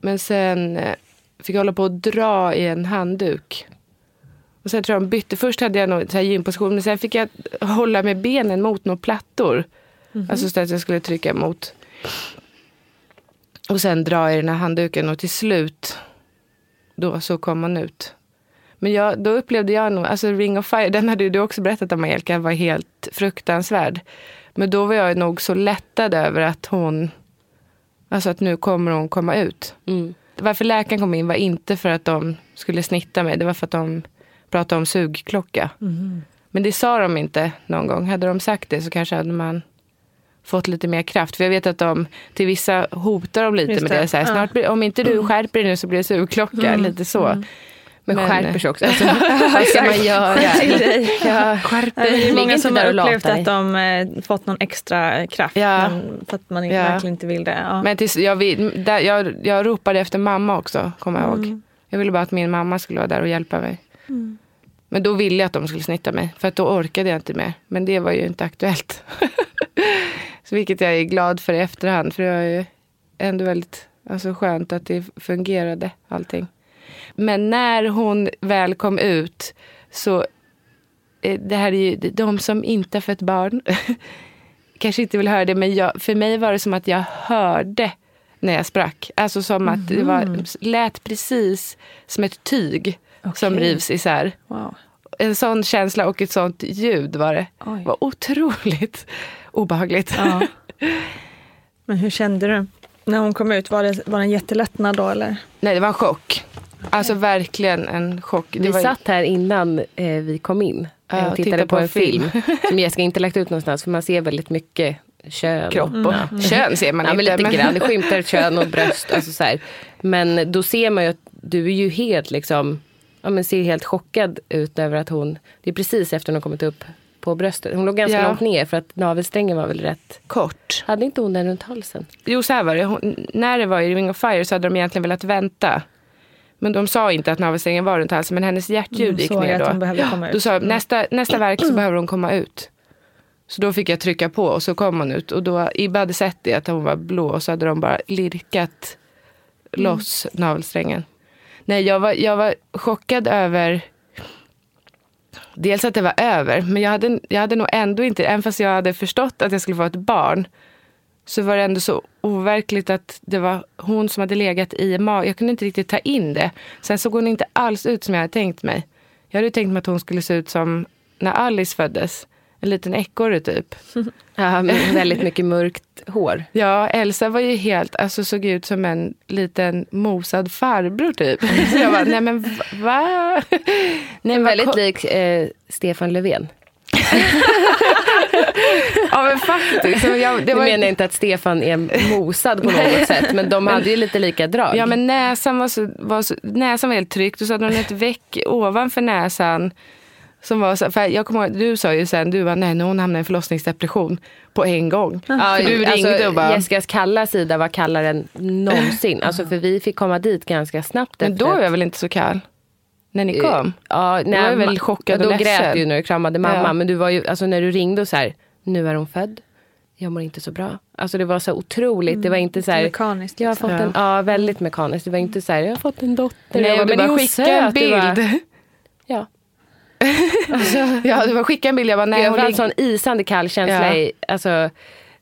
Men sen fick jag hålla på att dra i en handduk. Och sen tror jag de bytte. Först hade jag någon så här gymposition, men sen fick jag hålla med benen mot några plattor. Mm-hmm. Alltså så att jag skulle trycka emot. Och sen dra i den här handduken och till slut... Då så kom man ut. Men då upplevde jag nog... Alltså Ring of Fire, den hade ju du också berättat om, Angelica, var helt fruktansvärd. Men då var jag nog så lättad över att hon... Alltså att nu kommer hon komma ut. Mm. Varför läkaren kom in var inte för att de skulle snitta mig. Det var för att de pratade om sugklocka. Mm. Men det sa de inte någon gång. Hade de sagt det så kanske hade man fått lite mer kraft. För jag vet att de till vissa hotar dem lite med det. Så här, snart blir, om inte du skärper dig nu så blir det sugklocka. Mm. Lite så. Mm. Men skärper sig också. Alltså, vad ska man göra? Ja, skärper. Det är många som har upplevt att de fått någon extra kraft. Ja. Men, för att man verkligen inte vill det. Ja. Men jag ropade efter mamma också, kommer jag ihåg. Jag ville bara att min mamma skulle vara där och hjälpa mig. Mm. Men då ville jag att de skulle snitta mig. För att då orkade jag inte mer. Men det var ju inte aktuellt. Så vilket jag är glad för i efterhand. För det var ju ändå väldigt skönt att det fungerade allting. Men när hon väl kom ut så... Det här är ju de som inte har fått barn. Kanske inte vill höra det, men för mig var det som att jag hörde när jag sprack. Alltså som att det lät precis som ett tyg som rivs isär. Wow. En sån känsla och ett sånt ljud var det. Oj. Det var otroligt obehagligt. Ja. Men hur kände du när hon kom ut? Var det en jättelättnad då eller? Nej, det var en chock. Alltså verkligen en chock. Vi satt här innan vi kom in och tittade på en film som Jessica inte lagt ut någonstans, för man ser väldigt mycket kön. Kropp och kön ser man inte. Men lite grann, det skymtar kön och bröst. Alltså så här. Men då ser man ju att du är ju helt liksom, ser helt chockad ut över att hon, det är precis efter hon har kommit upp på bröstet. Hon låg ganska långt ner för att navelsträngen var väl rätt kort. Hade inte hon den runt halsen? Jo, så här var det. När det var i Ring of Fire så hade de egentligen velat vänta. Men de sa inte att navelsträngen var runt halsen, men hennes hjärtljud gick ner då. Då sa jag, nästa verk så behöver hon komma ut. Så då fick jag trycka på och så kom hon ut. Och då, Ibbe hade sett det, att hon var blå, och så hade de bara lirkat loss navelsträngen. Nej, jag var chockad över... Dels att det var över, men jag hade nog ändå inte... Även fast jag hade förstått att jag skulle få ett barn, så var det ändå så overkligt att det var hon som hade legat i magen. Jag kunde inte riktigt ta in det. Sen såg hon inte alls ut som jag hade tänkt mig. Jag hade tänkt mig att hon skulle se ut som när Alice föddes. En liten ekorre typ. Ja, med väldigt mycket mörkt hår. Ja, Elsa var ju helt... Alltså såg ut som en liten mosad farbror typ. Så jag bara, nej men va? Nej, väldigt lik Stefan Löfven. Ja men faktiskt. Du menar inte att Stefan är mosad på något sätt, men de hade ju lite lika drag. Ja, men näsan var helt tryckt, och så hade hon ett väck ovanför näsan. Som var så, för jag kommer ihåg, du sa ju sen, du var när hon hamnade i en förlossningsdepression på en gång. Ja, du ringde och bara... Jessicas kalla sida var kallare än någonsin. Alltså för vi fick komma dit ganska snabbt. Men då var jag väl inte så kall? När ni kom? Ja, när jag var väl chockad och ledsen. Då grät du när du kramade mamma. Ja. Men du var ju, alltså när du ringde och så här, nu är hon född. Jag mår inte så bra. Alltså det var så otroligt. Det var inte så här... Mekaniskt. Jag har fått en, ja, väldigt mekaniskt. Det var inte så här, jag har fått en dotter. Nej, men du skickade en bild. Ja. Alltså, ja, det var skicka en bild. Jag var en sån isande kall känsla i, alltså,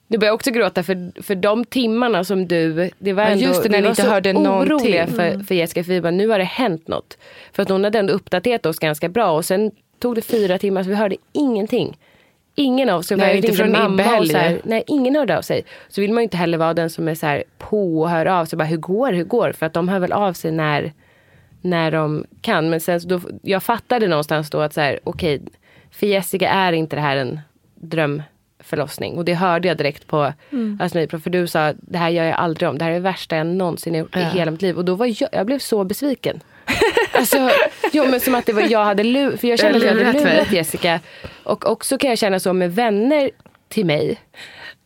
nu började jag också gråta för de timmarna som du... Det var ändå, just det, när ni inte hörde någonting för Jessica, för vi bara, nu har det hänt något. För att hon hade ändå uppdaterat oss ganska bra. Och sen tog det 4 timmar, så vi hörde ingenting. Ingen av oss. Nej, inte från mamma och så här, nej, ingen hörde av sig. Så vill man ju inte heller vara den som är så här på och hör av sig. Bara, hur går? För att de hör väl av sig när de kan. Men sen då, jag fattade någonstans då att så här, okej, för Jessica är inte det här en drömförlossning. Och det hörde jag direkt på Asmipro, för du sa, det här gör jag aldrig om. Det här är det värsta jag någonsin gjort i hela mitt liv. Och då var jag blev så besviken. Alltså, jo, men som att det var jag hade lurat, för jag kände att jag hade lurat Jessica. Och också kan jag känna så med vänner till mig.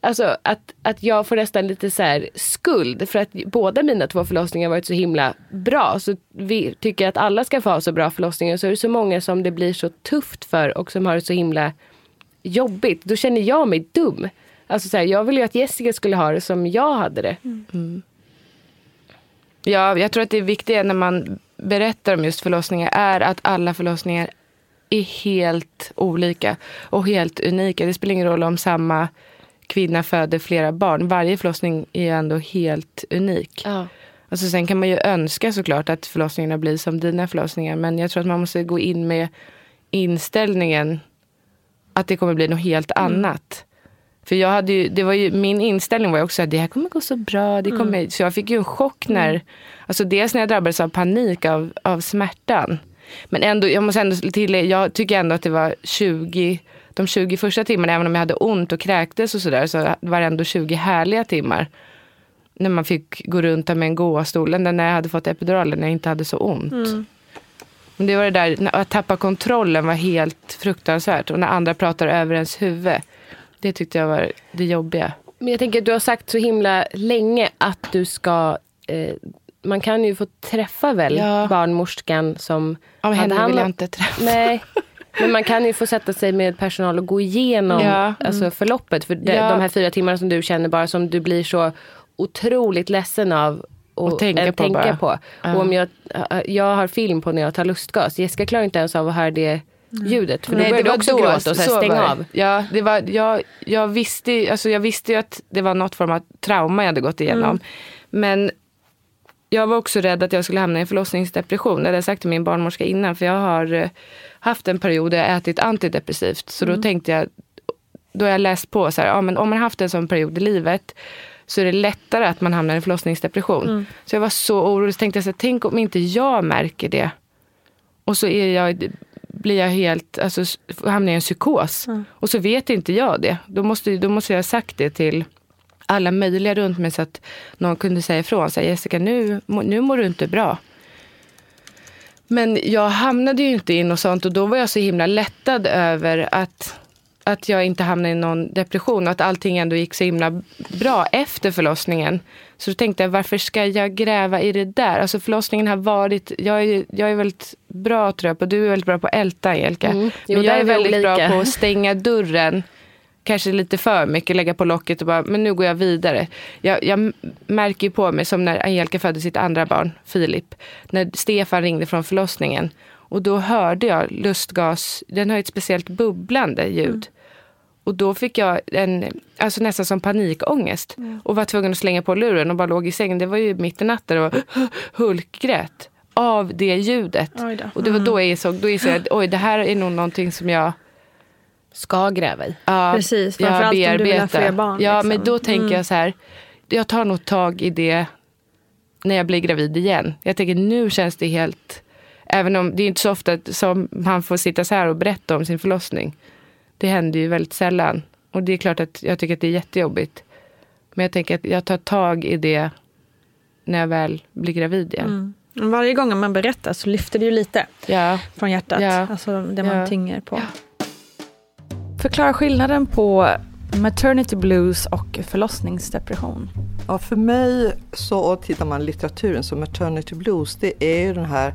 Alltså att jag får nästan lite så här skuld för att båda mina 2 förlossningar varit så himla bra. Så vi tycker att alla ska få ha så bra förlossningar, så är det så många som det blir så tufft för och som har det så himla jobbigt. Då känner jag mig dum. Alltså så här, jag ville ju att Jessica skulle ha det som jag hade det. Mm. Ja, jag tror att det viktiga när man berättar om just förlossningar är att alla förlossningar är helt olika och helt unika. Det spelar ingen roll om samma kvinna föder flera barn. Varje förlossning är ändå helt unik. Ja. Alltså sen kan man ju önska såklart att förlossningarna blir som dina förlossningar, men jag tror att man måste gå in med inställningen att det kommer bli något helt annat. För jag hade ju, det var ju min inställning var ju också att det här kommer gå så bra, det kommer, så jag fick ju en chock när alltså dels när jag drabbades av panik av smärtan. Men ändå, jag måste ändå tillägga, jag tycker ändå att det var 20 första timmarna, även om jag hade ont och kräktes och sådär, så var det ändå 20 härliga timmar. När man fick gå runt med en gåstol, när jag hade fått epiduralen, när jag inte hade så ont. Men det var det där, att tappa kontrollen var helt fruktansvärt. Och när andra pratar över ens huvud, det tyckte jag var det jobbiga. Men jag tänker att du har sagt så himla länge att du ska... man kan ju få träffa väl barnmorskan som... Ja, men henne vill jag inte träffa. Nej. Men man kan ju få sätta sig med personal och gå igenom alltså förloppet. För de här 4 timmarna som du känner bara som du blir så otroligt ledsen av och tänka på. Och om jag har film på när jag tar lustgas. Jessica klarar inte ens av att höra det ljudet. För då började jag också gråta och stänga av. Ja, det var, jag visste ju att det var något form av trauma jag hade gått igenom. Men jag var också rädd att jag skulle hamna i en förlossningsdepression. Det hade jag sagt till min barnmorska innan. För jag har haft en period där jag ätit antidepressivt. Så då tänkte jag, då jag läst på så här, ja, men om man har haft en sån period i livet så är det lättare att man hamnar i en förlossningsdepression. Så jag var så orolig. Så tänkte jag så här, tänk om inte jag märker det. Och så blir jag helt, alltså hamnar i en psykos. Och så vet inte jag det. Då måste jag ha sagt det till alla möjliga runt mig så att någon kunde säga ifrån. Så här, Jessica, nu mår du inte bra. Men jag hamnade ju inte in och sånt. Och då var jag så himla lättad över att att jag inte hamnade i någon depression och att allting ändå gick så himla bra efter förlossningen. Så då tänkte jag, varför ska jag gräva i det där? Alltså förlossningen har varit, jag är väldigt bra tror jag på, du är väldigt bra på att älta, Angelica. Mm. Jo, men jag är väldigt bra på att stänga dörren, kanske lite för mycket, lägga på locket och bara, men nu går jag vidare. Jag märker ju på mig, som när Angelica födde sitt andra barn, Filip, när Stefan ringde från förlossningen. Och då hörde jag lustgas, den har ett speciellt bubblande ljud. Mm. Och då fick jag alltså nästan som panikångest. Mm. Och var tvungen att slänga på luren och bara låg i sängen. Det var ju mitt i natten och hulkgrät av det ljudet. Och det var då jag såg, oj, det här är nog någonting som jag ska gräva i. Ja, precis, framförallt om du vill ha fler barn. Ja, liksom. Men då tänker jag så här, jag tar nog tag i det när jag blir gravid igen. Jag tänker, nu känns det helt... Även om det är inte så ofta som han får sitta så här och berätta om sin förlossning. Det händer ju väldigt sällan. Och det är klart att jag tycker att det är jättejobbigt. Men jag tänker att jag tar tag i det när jag väl blir gravid igen. Mm. Varje gång man berättar så lyfter det ju lite från hjärtat. Ja. Alltså det man tynger på. Ja. Förklara skillnaden på maternity blues och förlossningsdepression. Ja, för mig så tittar man litteraturen så maternity blues, det är ju den här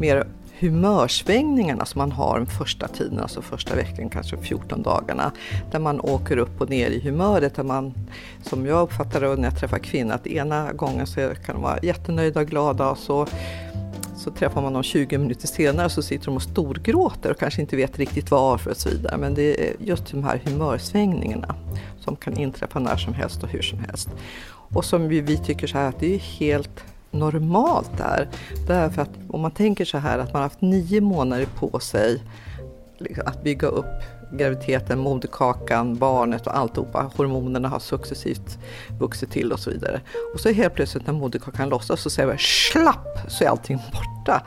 mer humörsvängningarna som man har den första tiden, alltså första veckan, kanske 14 dagarna, där man åker upp och ner i humöret, där man, som jag uppfattar det när jag träffar kvinnor, att ena gången så kan de vara jättenöjda och glada och så träffar man dem 20 minuter senare så sitter de och storgråter och kanske inte vet riktigt varför och så vidare. Men det är just de här humörsvängningarna som kan inträffa när som helst och hur som helst. Och som vi tycker så här att det är helt normalt där. Därför att om man tänker så här att man har haft 9 månader på sig att bygga upp graviditeten, moderkakan, barnet och alltihopa. Hormonerna har successivt vuxit till och så vidare. Och så helt plötsligt när moderkakan lossas så säger vi slapp, så är allting borta.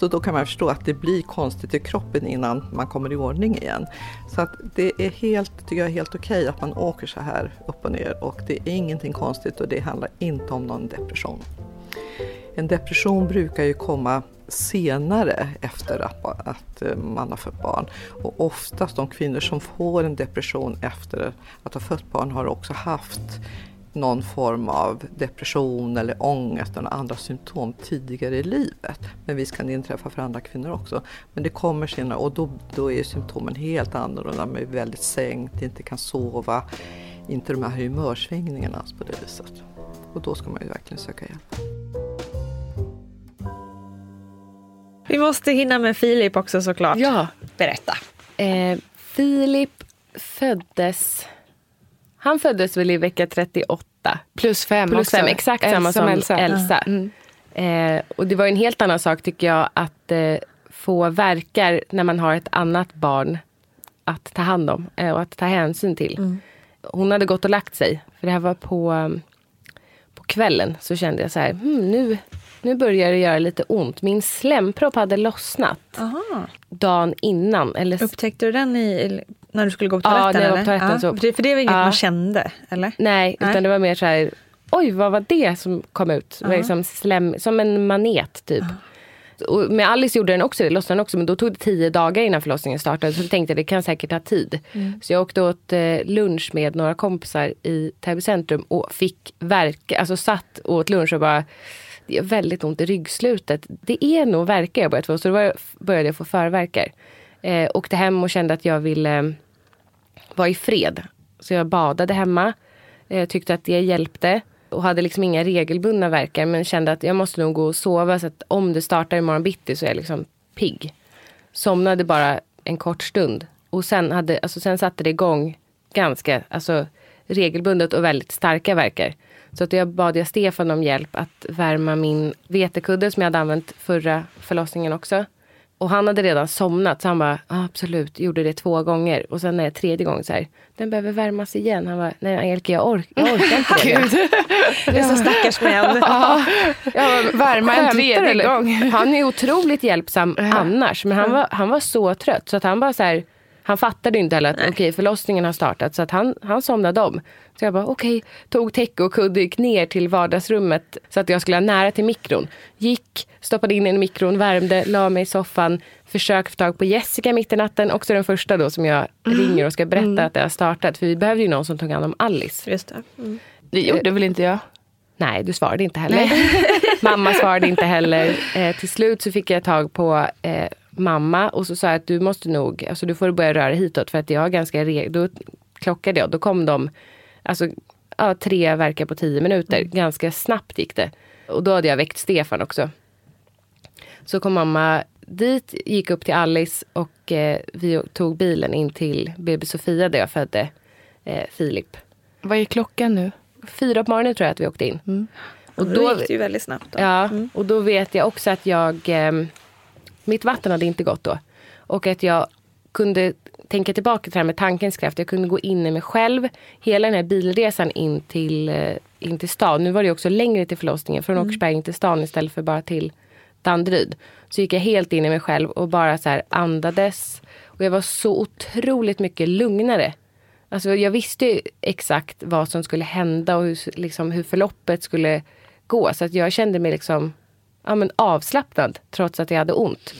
Så då kan man förstå att det blir konstigt i kroppen innan man kommer i ordning igen. Så att det är helt okej att man åker så här upp och ner, och det är ingenting konstigt och det handlar inte om någon depression. En depression brukar ju komma senare efter att man har fött barn. Och oftast de kvinnor som får en depression efter att ha fött barn har också haft någon form av depression eller ångest eller andra symptom tidigare i livet. Men visst kan det inträffa för andra kvinnor också. Men det kommer senare och då är symptomen helt annorlunda. Man är väldigt sänkt, inte kan sova, inte de här humörsvängningarna alls på det viset. Och då ska man ju verkligen söka hjälp. Vi måste hinna med Filip också såklart. Ja. Berätta. Filip föddes... Han föddes väl i vecka 38. Plus 5 också. Plus 5, exakt Elsa, samma som Elsa. Mm. Och det var en helt annan sak tycker jag att få verkar när man har ett annat barn att ta hand om och att ta hänsyn till. Mm. Hon hade gått och lagt sig. För det här var på kvällen så kände jag så här, nu börjar det göra lite ont. Min slempropp hade lossnat dagen innan. Eller... Upptäckte du den när du skulle gå på toaletten? Ja, när jag var på toaletten. Ja. Så... För det var inget man kände, eller? Nej, utan det var mer så här, oj vad var det som kom ut? Det var liksom slem, som en manet typ. Och med Alice gjorde den också, det lossnade den också. Men då tog det 10 dagar innan förlossningen startade. Så jag tänkte, det kan säkert ta tid. Mm. Så jag åkte åt lunch med några kompisar i Tärböcentrum. Och fick verka, alltså satt och åt lunch och bara... Det är väldigt ont i ryggslutet. Det är nog verkar jag börjat få. Så då började jag få förverkar. Åkte hem och kände att jag ville vara i fred. Så jag badade hemma. Tyckte att det hjälpte. Och hade liksom inga regelbundna verkar. Men kände att jag måste nog gå och sova. Så att om det startar imorgon bitti så är jag liksom pigg. Somnade bara en kort stund. Och sen satte det igång ganska regelbundet och väldigt starka verkar. Så att jag bad Stefan om hjälp att värma min vetekudde som jag hade använt förra förlossningen också. Och han hade redan somnat så han bara, absolut, gjorde det 2 gånger. Och sen är det 3:e gången så här, den behöver värmas igen. Han bara, nej Angelica, jag orkar inte det. Det är så stackars män. Värma en 3:e gång. Han är otroligt hjälpsam annars, men han var så trött så att han bara så här, Han fattade inte heller att okej, förlossningen har startat. Så att han somnade om. Så jag bara okej, tog täcke och kudde, gick ner till vardagsrummet så att jag skulle ha nära till mikron. Gick, stoppade in i mikron, värmde, la mig i soffan. Försökte få tag på Jessica mitt i natten. Också den första då som jag ringer och ska berätta att det har startat. För vi behövde ju någon som tog hand om Alice. Just det. Mm. Det gjorde väl inte jag? Nej, du svarade inte heller. Mamma svarade inte heller. Till slut så fick jag tag på mamma och så sa jag att du måste nog, alltså du får börja röra hitåt för att jag har ganska då klockade jag, då kom de alltså 3 verkar på 10 minuter ganska snabbt gick det. Och då hade jag väckt Stefan också. Så kom mamma dit, gick upp till Alice och vi tog bilen in till BB Sofia där jag födde Filip. Vad är klockan nu? 4 på morgonen tror jag att vi åkte in. Mm. Och då gick det ju väldigt snabbt då. Ja, och då vet jag också att jag mitt vatten hade inte gått då. Och att jag kunde tänka tillbaka till det här med tankens kraft. Jag kunde gå in i mig själv. Hela den här bilresan in till stan. Nu var det också längre till förlossningen. Från Åkersberga till stan istället för bara till Danderyd. Så gick jag helt in i mig själv och bara så här andades. Och jag var så otroligt mycket lugnare. Alltså jag visste ju exakt vad som skulle hända och hur förloppet skulle gå. Så att jag kände mig avslappnad trots att jag hade ont.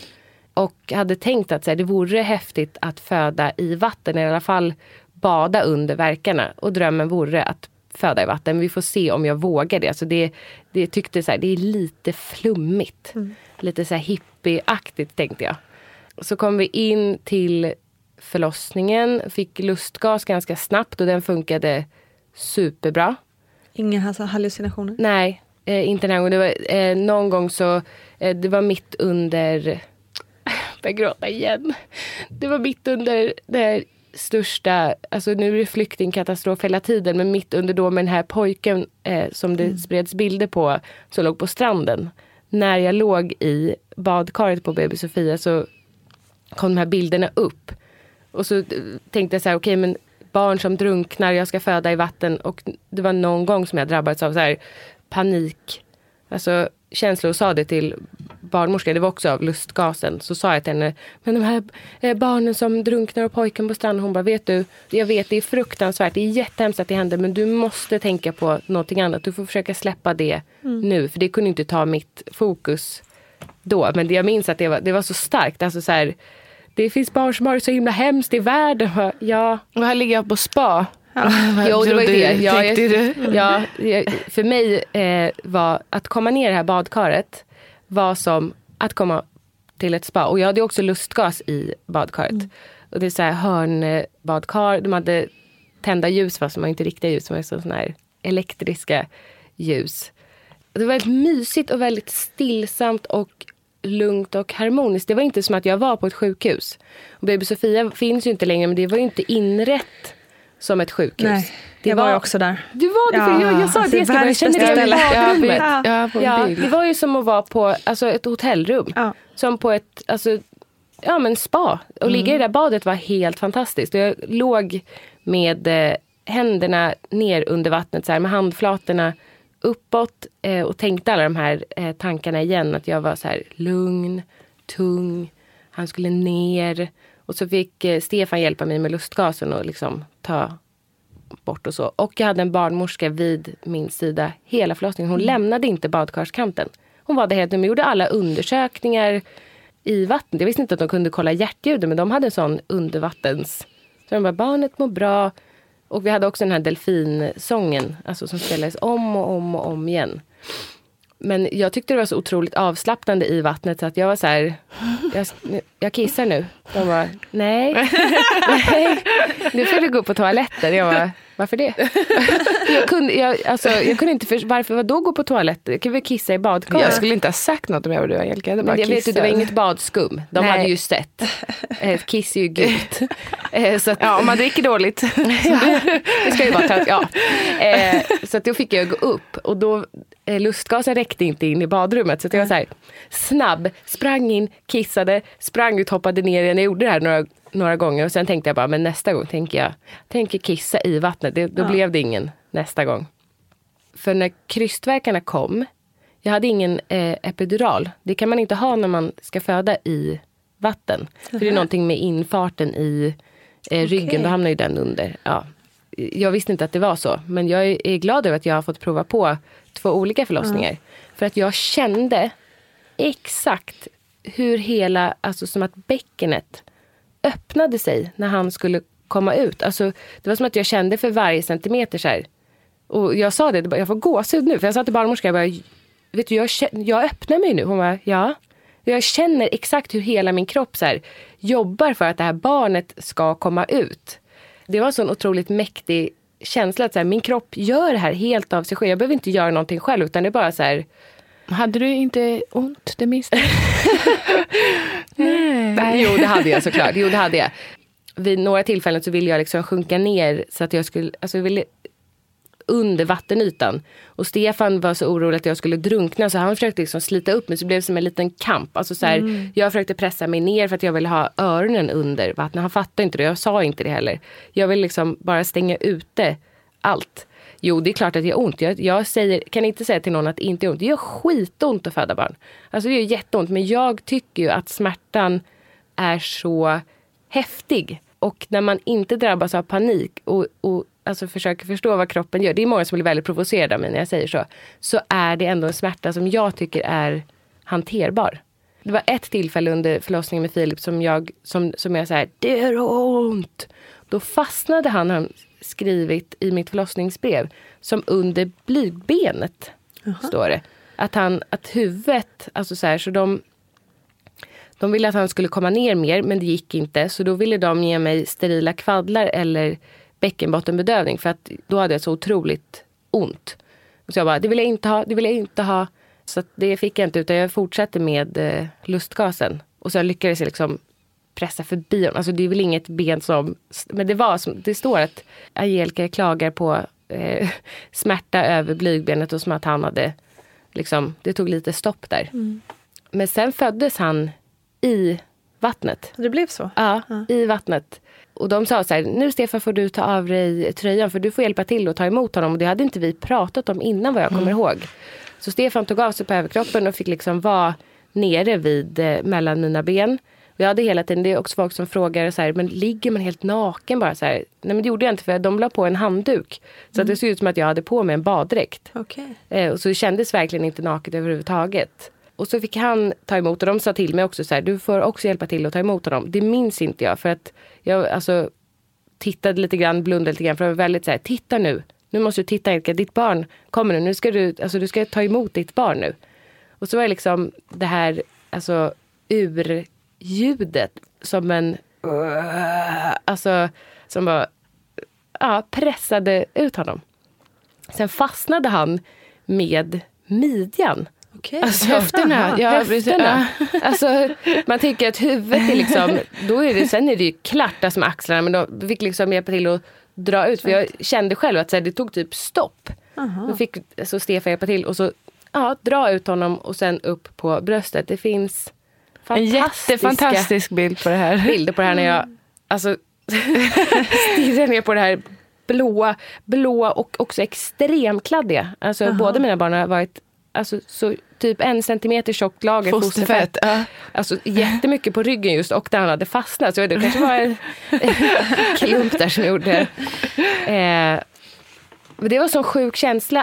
Och hade tänkt att så här, det vore häftigt att föda i vatten. I alla fall bada under verkarna. Och drömmen vore att föda i vatten. Vi får se om jag vågar det. Alltså det tyckte så här, det är lite flummigt. Mm. Lite så här hippieaktigt tänkte jag. Så kom vi in till förlossningen. Fick lustgas ganska snabbt. Och den funkade superbra. Ingen hallucinationer? Nej. Inte den här gången. Det var, någon gång så det var mitt under jag gråta igen. Det var mitt under det största, alltså nu är det flyktingkatastrof hela tiden, men mitt under då med den här pojken som det spreds bilder på som låg på stranden. När jag låg i badkaret på BB Sofia så kom de här bilderna upp. Och så tänkte jag så här, okej, men barn som drunknar, jag ska föda i vatten. Och det var någon gång som jag drabbats av så här panik, alltså känslor, sa det till barnmorskan, det var också av lustgasen, så sa jag till henne, men de här barnen som drunknar och pojken på stranden, hon bara, vet du, jag vet det är fruktansvärt, det är jättehemskt att det händer, men du måste tänka på någonting annat, du får försöka släppa det nu, för det kunde inte ta mitt fokus då, men jag minns att det var så starkt, alltså så här, det finns barn som har det så himla hemskt i världen, ja. Och här ligger jag på spa. Ja. Jo, det var det. För mig var att komma ner i det här badkaret var som att komma till ett spa. Och jag hade också lustgas i badkaret. Och det är så här hörnbadkar. De hade tända ljus fast de var inte riktiga ljus. De var sådana här elektriska ljus. Det var väldigt mysigt och väldigt stillsamt och lugnt och harmoniskt. Det var inte som att jag var på ett sjukhus. Och BB Sofia finns ju inte längre, men det var ju inte inrätt som ett sjukhus. Nej, det var också där. Du var det, ja, för jag sa alltså, det ska jag känner det det var ju som att vara på ett hotellrum, som på ett spa och ligga i det där badet var helt fantastiskt. Och jag låg med händerna ner under vattnet så här, med handflatorna uppåt och tänkte alla de här tankarna igen, att jag var så här lugn, tung, han skulle ner. Och så fick Stefan hjälpa mig med lustgasen och ta bort och så. Och jag hade en barnmorska vid min sida hela förlossningen. Hon lämnade inte badkarskanten. Hon var där helt och gjorde alla undersökningar i vatten. Jag visste inte att de kunde kolla hjärtljuden, men de hade en sån undervattens. Så de bara, barnet mår bra. Och vi hade också den här delfinsången som spelades om och om igen. Men jag tyckte det var så otroligt avslappnande i vattnet så att jag var så här, jag kissar nu. De bara, nej, nu får du gå på toaletten. Jag bara, varför det? Jag kunde inte, varför vadå gå på toaletten? Kan vi kissa i badkar? Jag skulle inte ha sagt något om jag var du, Angelica. Jag bara, men jag vet ju, det var inget badskum. De hade ju sett. Kiss är ju gult. Så att, om man dricker dåligt. Det ska ju vara trött, ja. Så att då fick jag gå upp och då lustgasen räckte inte in i badrummet så att jag var så här, snabb, sprang in, kissade, sprang ut, hoppade ner igen. Jag gjorde det här några gånger och sen tänkte jag bara, men nästa gång tänker kissa i vattnet. Då blev det ingen nästa gång. För när krystvärkarna kom, jag hade ingen epidural. Det kan man inte ha när man ska föda i vatten. För det är någonting med infarten i Ryggen, då hamnar ju den under. Ja. Jag visste inte att det var så. Men jag är glad över att jag har fått prova på 2 olika förlossningar. Mm. För att jag kände exakt hur hela, alltså som att bäckenet öppnade sig när han skulle komma ut. Alltså det var som att jag kände för varje centimeter så här. Och jag sa det, jag får gåshud nu. För jag sa till barnmorskan, jag bara, vet du, jag öppnar mig nu. Hon bara, ja. Jag känner exakt hur hela min kropp så här jobbar för att det här barnet ska komma ut. Det var en sån otroligt mäktig känsla att så här, min kropp gör det här helt av sig själv. Jag behöver inte göra någonting själv, utan det är bara så här. Hade du inte ont det minsta? Nej. Jo, det hade jag såklart. Jo, det hade jag. Vid några tillfällen så ville jag liksom sjunka ner så att jag skulle, alltså jag ville under vattenytan. Och Stefan var så orolig att jag skulle drunkna, så han försökte liksom slita upp mig, så det blev som en liten kamp. Alltså så här, jag försökte pressa mig ner för att jag ville ha öronen under vattnet. Han fattade inte det, jag sa inte det heller. Jag ville liksom bara stänga ute allt. Jo, det är klart att det gör ont. Jag säger, kan inte säga till någon att det inte är ont. Det gör skitont att föda barn. Alltså det gör jätteont, men jag tycker ju att smärtan är så häftig. Och när man inte drabbas av panik och alltså försöker förstå vad kroppen gör. Det är många som blir väldigt provocerade av mig när jag säger så. Så är det ändå en smärta som jag tycker är hanterbar. Det var ett tillfälle under förlossningen med Filip som jag så här, det gör ont. Då fastnade han skrivit i mitt förlossningsbrev som under blygbenet står det. Att huvudet, alltså så här, så de ville att han skulle komma ner mer, men det gick inte. Så då ville de ge mig sterila kvaddlar eller bäckenbottenbedövning, för att då hade jag så otroligt ont. Så jag bara, det vill jag inte ha. Så det fick jag inte, utan jag fortsatte med lustgasen. Och så lyckades jag liksom pressa förbi honom. Alltså det är väl inget ben som... Men det var som... Det står att Angelica klagar på smärta över blygbenet, och som att han hade liksom... Det tog lite stopp där. Mm. Men sen föddes han i vattnet. Det blev så? Ja, i vattnet. Och de sa så här, nu Stefan får du ta av dig tröjan, för du får hjälpa till och ta emot honom. Och det hade inte vi pratat om innan, vad jag kommer ihåg. Så Stefan tog av sig på överkroppen och fick liksom vara nere vid mellan mina ben. Och jag hade hela tiden, det är också folk som frågar så här, men ligger man helt naken bara så här? Nej, men det gjorde jag inte, för de la på en handduk. Så att det såg ut som att jag hade på mig en baddräkt. Och så kändes verkligen inte naket överhuvudtaget. Och så fick han ta emot, och de sa till mig också så här, du får också hjälpa till att ta emot honom. Det minns inte jag, för att jag alltså tittade lite grann, blundade lite grann, för jag var väldigt så här, titta nu. Nu måste du titta, Erika, ditt barn kommer nu ska du, alltså du ska ta emot ditt barn nu. Och så var det liksom det här, alltså urljudet som en, alltså som bara, ja, pressade ut honom. Sen fastnade han med midjan. Okej. Alltså höfterna. Ja, höfterna. Alltså man tänker att huvudet är liksom, då är det, sen är det ju klart alltså med axlarna, men då fick liksom hjälpa till att dra ut, för jag kände själv att så här, det tog typ stopp. Då fick så Stefan hjälpa till och så dra ut honom och sen upp på bröstet. Det finns en jättefantastisk bild på det här. Bilder på det här när jag alltså stirrar ner på det här blåa och också extremt kladdiga. Alltså båda mina barn har varit alltså så typ 1 centimeter tjockt lager fosterfett. Alltså jättemycket på ryggen just, och där han hade fastnat. Så det kanske var en klump där som gjorde. Men det var en sån sjuk känsla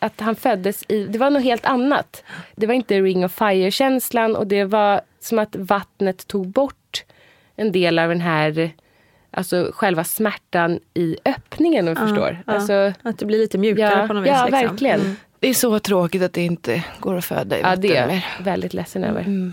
att han föddes i... Det var något helt annat. Det var inte Ring of Fire-känslan, och det var som att vattnet tog bort en del av den här... Alltså själva smärtan i öppningen, om du förstår. Alltså, att det blir lite mjukare på något vis. Ja, liksom. Verkligen. Det är så tråkigt att det inte går att föda i vatten. Ja, det är väldigt ledsen över.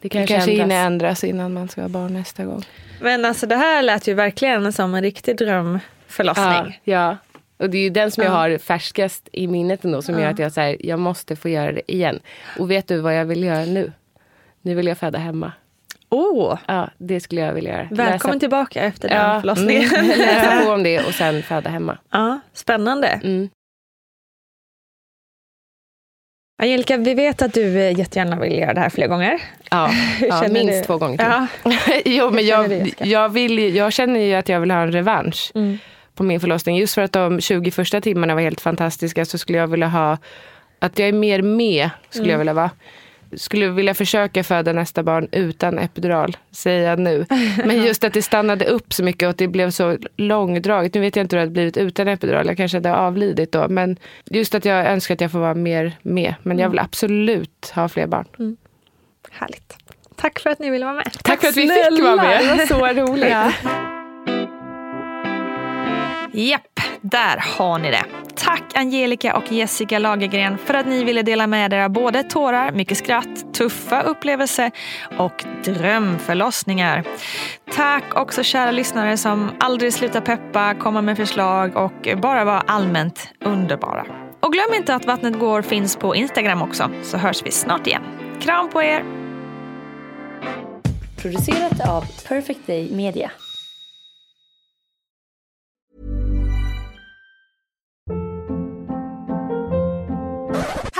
Det kanske ändras innan man ska ha barn nästa gång. Men alltså det här lät ju verkligen som en riktig drömförlossning. Ja. Och det är ju den som jag har färskast i minnet ändå, som gör att jag så här, jag måste få göra det igen. Och vet du vad jag vill göra nu? Nu vill jag föda hemma. Ja, det skulle jag vilja göra. Välkommen tillbaka efter den förlossningen. Läsa på om det och sen föda hemma. Ja, spännande. Angelica, vi vet att du jättegärna vill göra det här flera gånger. Ja minst 2 gånger till. Jo, men jag känner ju att jag vill ha en revansch på min förlossning. Just för att de 20 första timmarna var helt fantastiska, så skulle jag vilja ha... Att jag är mer skulle jag vilja vara. skulle vilja försöka föda nästa barn utan epidural, säger jag nu. Men just att det stannade upp så mycket och att det blev så långdraget. Nu vet jag inte hur det hade blivit utan epidural. Jag kanske hade avlidit då. Men just att jag önskar att jag får vara mer med. Men jag vill absolut ha fler barn. Mm. Härligt. Tack för att ni ville vara med. Tack för att vi fick vara med. Det var så roligt. Ja. Japp, där har ni det. Tack Angelica och Jessica Lagergren för att ni ville dela med er både tårar, mycket skratt, tuffa upplevelser och drömförlossningar. Tack också kära lyssnare som aldrig slutar peppa, komma med förslag och bara vara allmänt underbara. Och glöm inte att Vattnet går finns på Instagram också, så hörs vi snart igen. Kram på er! Producerat av Perfect Day Media.